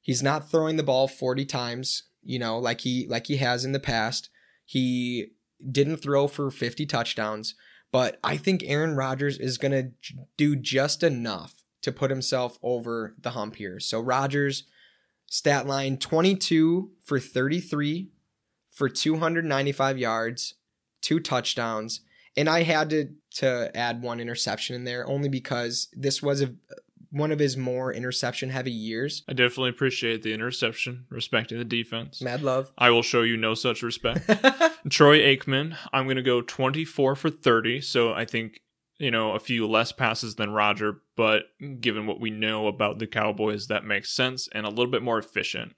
He's not throwing the ball forty times, you know, like he like he has in the past. He didn't throw for fifty touchdowns. But I think Aaron Rodgers is going to j- do just enough to put himself over the hump here. So Rodgers, stat line twenty-two for thirty-three for two hundred ninety-five yards, two touchdowns. And I had to, to add one interception in there only because this was a, one of his more interception-heavy years. I definitely appreciate the interception, respecting the defense. Mad love. I will show you no such respect. Troy Aikman, I'm going to go twenty-four for thirty, so I think you know, a few less passes than Roger, but given what we know about the Cowboys, that makes sense and a little bit more efficient.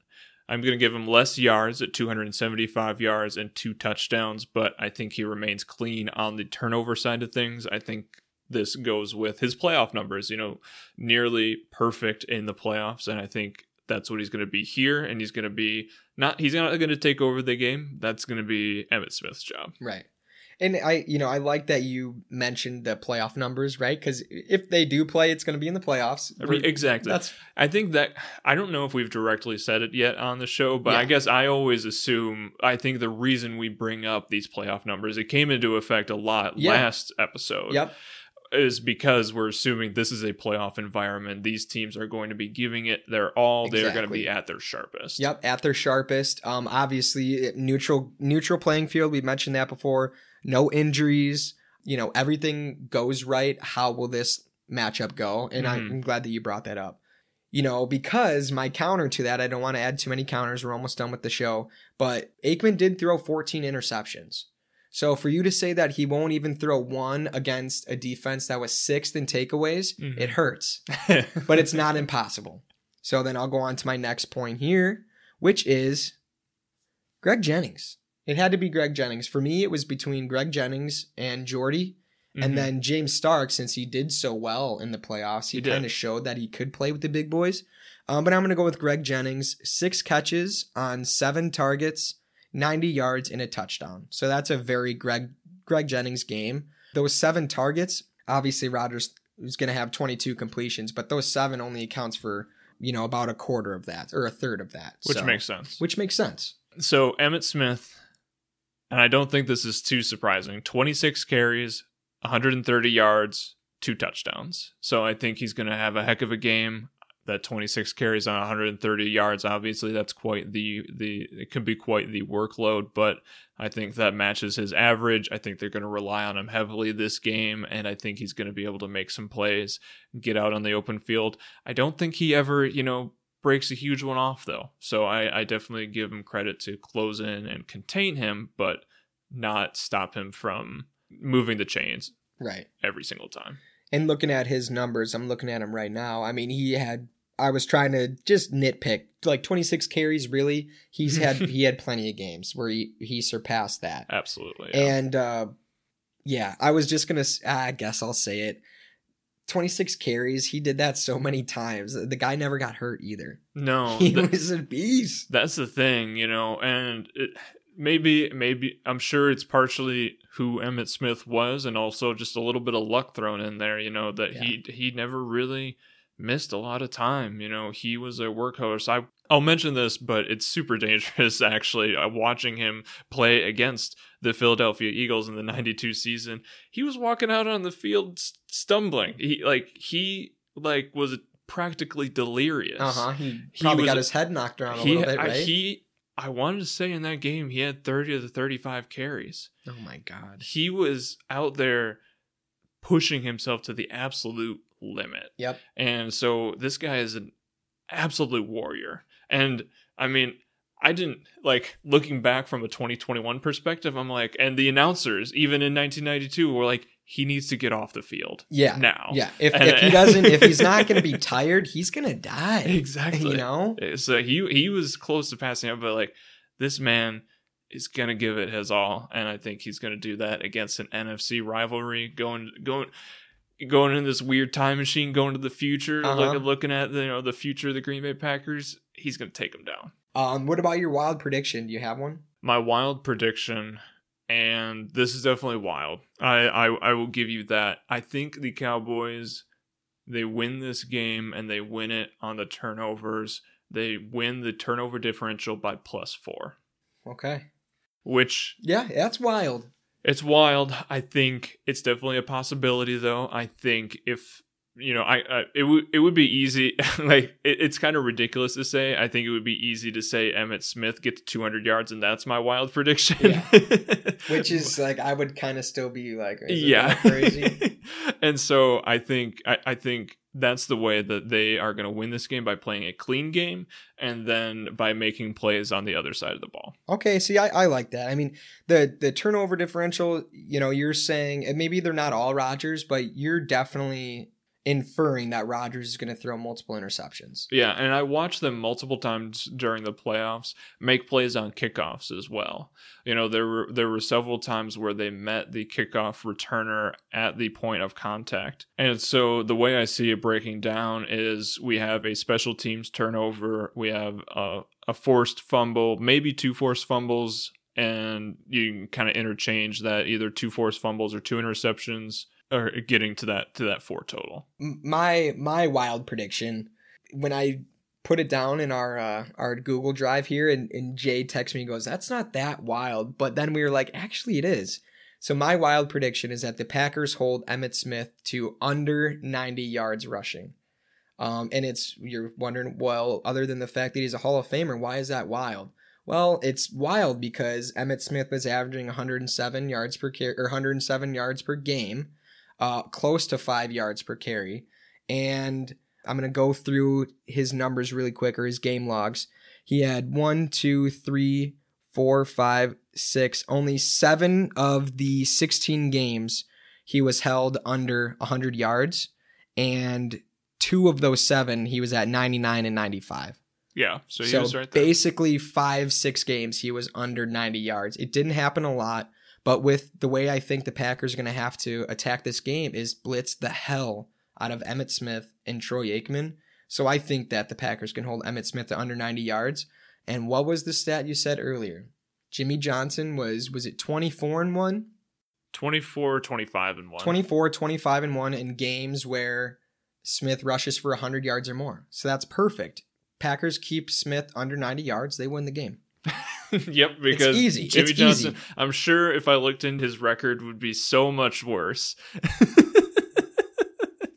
I'm going to give him less yards at two hundred seventy-five yards and two touchdowns, but I think he remains clean on the turnover side of things. I think this goes with his playoff numbers, you know, nearly perfect in the playoffs, and I think that's what he's going to be here, and he's going to be not, he's not going to take over the game. That's going to be Emmitt Smith's job. Right. And I, you know, I like that you mentioned the playoff numbers, right? Because if they do play, it's going to be in the playoffs. Exactly. That's... I think that, I don't know if we've directly said it yet on the show, but yeah. I guess I always assume, I think the reason we bring up these playoff numbers, it came into effect a lot yeah. last episode. Yep. Is because we're assuming this is a playoff environment. These teams are going to be giving it their all. Exactly. They're going to be at their sharpest. Yep, at their sharpest. Um, obviously, neutral neutral playing field. We mentioned that before. No injuries. You know, everything goes right. How will this matchup go. And mm-hmm. I'm glad that you brought that up. You know, because my counter to that, I don't want to add too many counters. We're almost done with the show. But Aikman did throw fourteen interceptions. So for you to say that he won't even throw one against a defense that was sixth in takeaways, mm-hmm. it hurts. But it's not impossible. So then I'll go on to my next point here, which is Greg Jennings. It had to be Greg Jennings. For me, it was between Greg Jennings and Jordy. And mm-hmm. then James Stark, since he did so well in the playoffs, he, he kind of showed that he could play with the big boys. Um, but I'm going to go with Greg Jennings. Six catches on seven targets, ninety yards, and a touchdown. So that's a very Greg Greg Jennings game. Those seven targets, obviously Rodgers is going to have twenty-two completions, but those seven only accounts for, you know, about a quarter of that or a third of that. Which so, makes sense. Which makes sense. So Emmitt Smith, and I don't think this is too surprising, twenty-six carries, one hundred thirty yards, two touchdowns. So I think he's going to have a heck of a game. That twenty-six carries on one hundred thirty yards, obviously, that's quite the, the it could be quite the workload, but I think that matches his average. I think they're going to rely on him heavily this game, and I think he's going to be able to make some plays, get out on the open field. I don't think he ever, you know, breaks a huge one off, though. So I, I definitely give him credit to close in and contain him, but not stop him from moving the chains right every single time. And looking at his numbers, I'm looking at him right now. I mean, he had, I was trying to just nitpick, like twenty-six carries, really. He's had, he had plenty of games where he, he surpassed that. Absolutely. Yeah. And uh, yeah, I was just going to, I guess I'll say it. twenty-six carries. He did that so many times. The guy never got hurt either. No. He that, was a beast. That's the thing, you know, and it, Maybe, maybe I'm sure it's partially who Emmitt Smith was, and also just a little bit of luck thrown in there. You know that yeah. he he never really missed a lot of time. You know he was a workhorse. I I'll mention this, but it's super dangerous actually. Uh, watching him play against the Philadelphia Eagles in the ninety-two season, he was walking out on the field stumbling. He like he like was practically delirious. Uh huh. He probably he was, got his head knocked around a he, little bit, right? I, he. I wanted to say in that game, he had thirty of the thirty-five carries. Oh, my God. He was out there pushing himself to the absolute limit. Yep. And so this guy is an absolute warrior. And, I mean, I didn't, like, looking back from a twenty twenty-one perspective, I'm like, and the announcers, even in nineteen ninety-two, were like, he needs to get off the field. Yeah. Now. Yeah. If, if he doesn't, if he's not going to be tired, he's going to die. Exactly. You know? So he, he was close to passing out, but like this man is going to give it his all. And I think he's going to do that against an N F C rivalry going, going, going in this weird time machine, going to the future, uh-huh. looking, looking at the, you know, the future of the Green Bay Packers. He's going to take them down. Um, what about your wild prediction? Do you have one? My wild prediction. And this is definitely wild. I, I, I will give you that. I think the Cowboys, they win this game and they win it on the turnovers. They win the turnover differential by plus four. Okay. Which. Yeah, that's wild. It's wild. I think it's definitely a possibility, though. I think if, you know, I, I it would it would be easy. like it, it's kind of ridiculous to say. I think it would be easy to say Emmitt Smith gets two hundred yards, and that's my wild prediction. Yeah. Which is like I would kind of still be like, is yeah, that crazy. And so I think I, I think that's the way that they are going to win this game, by playing a clean game and then by making plays on the other side of the ball. Okay, see, I, I like that. I mean, the the turnover differential. You know, you're saying, and maybe they're not all Rodgers, but you're definitely inferring that Rodgers is going to throw multiple interceptions. Yeah, and I watched them multiple times during the playoffs make plays on kickoffs as well. You know, there were there were several times where they met the kickoff returner at the point of contact. And so the way I see it breaking down is we have a special teams turnover, we have a, a forced fumble, maybe two forced fumbles, and you can kind of interchange that, either two forced fumbles or two interceptions, or getting to that to that four total. My my wild prediction, when I put it down in our uh, our Google Drive here, and, and Jay texts me and goes, that's not that wild. But then we were like, actually it is. So my wild prediction is that the Packers hold Emmitt Smith to under ninety yards rushing. Um, and it's, you're wondering, well, other than the fact that he's a Hall of Famer, why is that wild? Well, it's wild because Emmitt Smith is averaging one hundred seven yards per car- or one hundred seven yards per game. uh, close to five yards per carry. And I'm going to go through his numbers really quick, or his game logs. He had one, two, three, four, five, six. Only seven of the sixteen games he was held under one hundred yards. And two of those seven, he was at ninety-nine and ninety-five. Yeah, so he so was right there. Basically five, six games, he was under ninety yards. It didn't happen a lot, but with the way I think the Packers are going to have to attack this game is blitz the hell out of Emmitt Smith and Troy Aikman. So I think that the Packers can hold Emmitt Smith to under ninety yards. And what was the stat you said earlier? Jimmy Johnson was, was it twenty-four and one? twenty-four, twenty-five and one. twenty-four, twenty-five and one in games where Smith rushes for one hundred yards or more. So that's perfect. Packers keep Smith under ninety yards, they win the game. Yep, because it's easy. Jimmy it's Johnson, easy. I'm sure if I looked into his record, would be so much worse.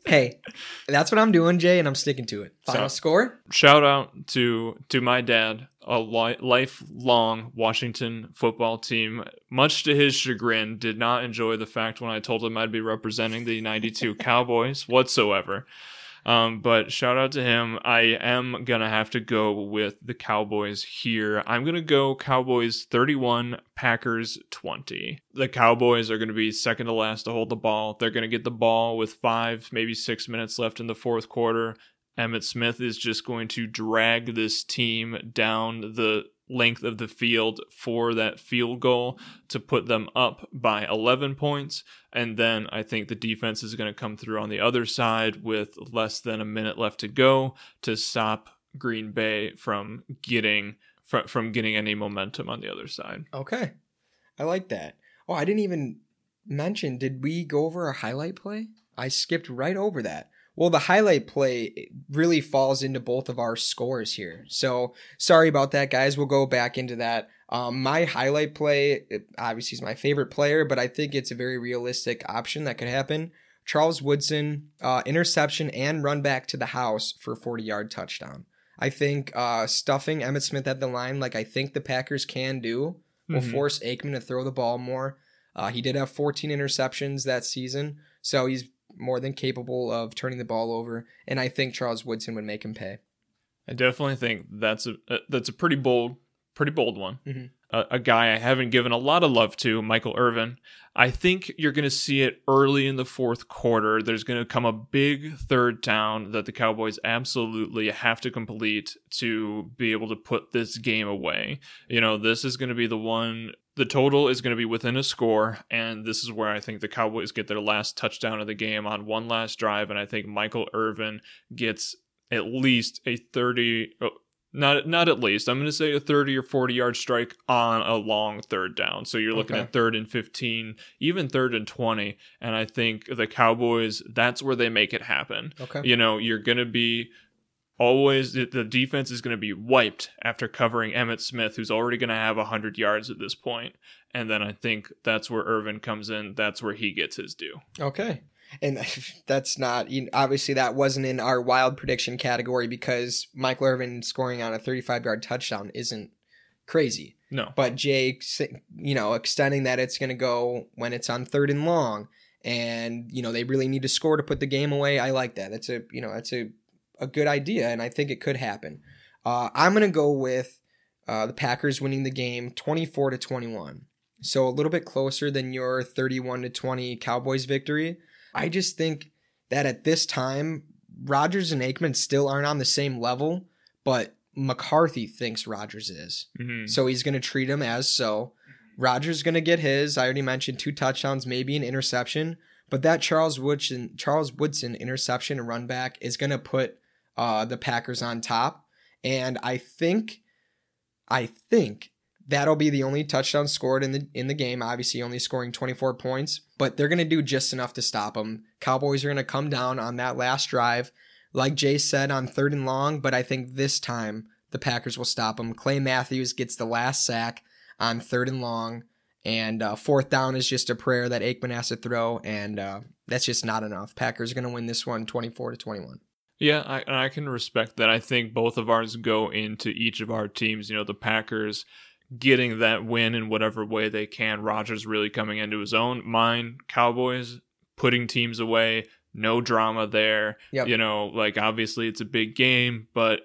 Hey, that's what I'm doing, Jay, and I'm sticking to it. Final so, score? Shout out to to my dad, a li- lifelong Washington football team. Much to his chagrin, did not enjoy the fact when I told him I'd be representing the ninety-two Cowboys whatsoever. Um, but shout out to him. I am going to have to go with the Cowboys here. I'm going to go Cowboys thirty-one, Packers twenty. The Cowboys are going to be second to last to hold the ball. They're going to get the ball with five, maybe six minutes left in the fourth quarter. Emmitt Smith is just going to drag this team down the length of the field for that field goal to put them up by eleven points. And then I think the defense is going to come through on the other side with less than a minute left to go to stop Green Bay from getting fr- from getting any momentum on the other side. Okay. I like that. Oh, I didn't even mention, did we go over our highlight play? I skipped right over that. Well, the highlight play really falls into both of our scores here. So sorry about that, guys. We'll go back into that. Um, my highlight play, it obviously, is my favorite player, but I think it's a very realistic option that could happen. Charles Woodson, uh, interception and run back to the house for a forty-yard touchdown. I think uh, stuffing Emmitt Smith at the line, like I think the Packers can do, will mm-hmm. force Aikman to throw the ball more. Uh, he did have fourteen interceptions that season, so he's more than capable of turning the ball over, and I think Charles Woodson would make him pay. I definitely think that's a uh, that's a pretty bold, pretty bold one. Mm-hmm. Uh, a guy I haven't given a lot of love to, Michael Irvin. I think you're going to see it early in the fourth quarter. There's going to come a big third down that the Cowboys absolutely have to complete to be able to put this game away. You know, this is going to be the one. The total is going to be within a score, and this is where I think the Cowboys get their last touchdown of the game on one last drive, and I think Michael Irvin gets at least a thirty, not not at least, I'm going to say a thirty or forty-yard strike on a long third down. So you're looking okay. at third and fifteen, even third and twenty, and I think the Cowboys, that's where they make it happen. Okay. You know, you're going to be... Always, the defense is going to be wiped after covering Emmitt Smith, who's already going to have one hundred yards at this point. And then I think that's where Irvin comes in. That's where he gets his due. Okay. And that's not, obviously, that wasn't in our wild prediction category because Michael Irvin scoring on a thirty-five-yard touchdown isn't crazy. No. But Jay, you know, extending that it's going to go when it's on third and long and, you know, they really need to score to put the game away. I like that. That's a, you know, that's a, a good idea, and I think it could happen. Uh, I'm going to go with uh, the Packers winning the game twenty-four to twenty-one. So a little bit closer than your thirty-one to twenty Cowboys victory. I just think that at this time, Rodgers and Aikman still aren't on the same level, but McCarthy thinks Rodgers is. Mm-hmm. So he's going to treat him as so. Rodgers is going to get his. I already mentioned two touchdowns, maybe an interception. But that Charles Woodson, Charles Woodson interception and run back is going to put uh, the Packers on top. And I think, I think that'll be the only touchdown scored in the in the game. Obviously, only scoring twenty-four points, but they're going to do just enough to stop them. Cowboys are going to come down on that last drive, like Jay said, on third and long. But I think this time the Packers will stop them. Clay Matthews gets the last sack on third and long. And uh, fourth down is just a prayer that Aikman has to throw, and uh, that's just not enough. Packers are going to win this one twenty-four to twenty-one. Yeah, I, and I can respect that. I think both of ours go into each of our teams. You know, the Packers getting that win in whatever way they can. Rodgers really coming into his own. Mine, Cowboys putting teams away, no drama there. Yep. You know, like, obviously it's a big game, but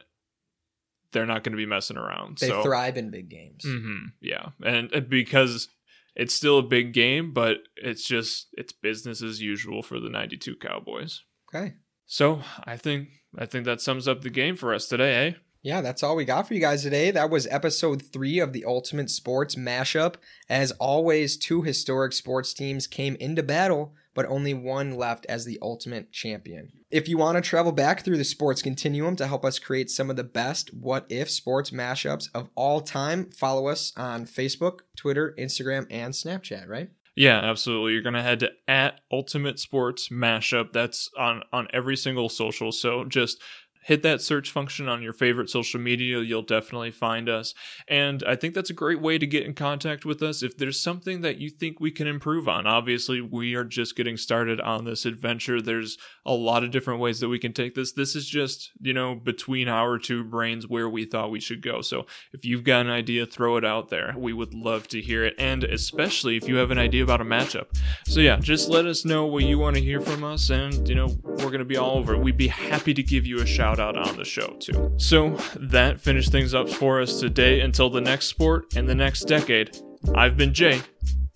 they're not going to be messing around. They so. thrive in big games. Mm-hmm, yeah. And because it's still a big game, but it's just, it's business as usual for the ninety-two Cowboys. Okay. So I think, I think that sums up the game for us today, eh? Yeah, that's all we got for you guys today. That was episode three of the Ultimate Sports Mashup. As always, two historic sports teams came into battle, but only one left as the ultimate champion. If you want to travel back through the sports continuum to help us create some of the best what-if sports mashups of all time, follow us on Facebook, Twitter, Instagram, and Snapchat, right? Yeah, absolutely. You're going to head to at Ultimate Sports Mashup. That's on, on every single social, so just hit that search function on your favorite social media. You'll definitely find us. And I think that's a great way to get in contact with us if there's something that you think we can improve on. Obviously, we are just getting started on this adventure. There's a lot of different ways that we can take this. This is just, you know, between our two brains where we thought we should go. So if you've got an idea, throw it out there. We would love to hear it. And especially if you have an idea about a matchup. So yeah, just let us know what you want to hear from us. And, you know, we're going to be all over it. We'd be happy to give you a shout out on the show too. So that finished things up for us today. Until the next sport and the next decade, I've been Jay.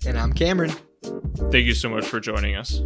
And I'm Cameron. Thank you so much for joining us.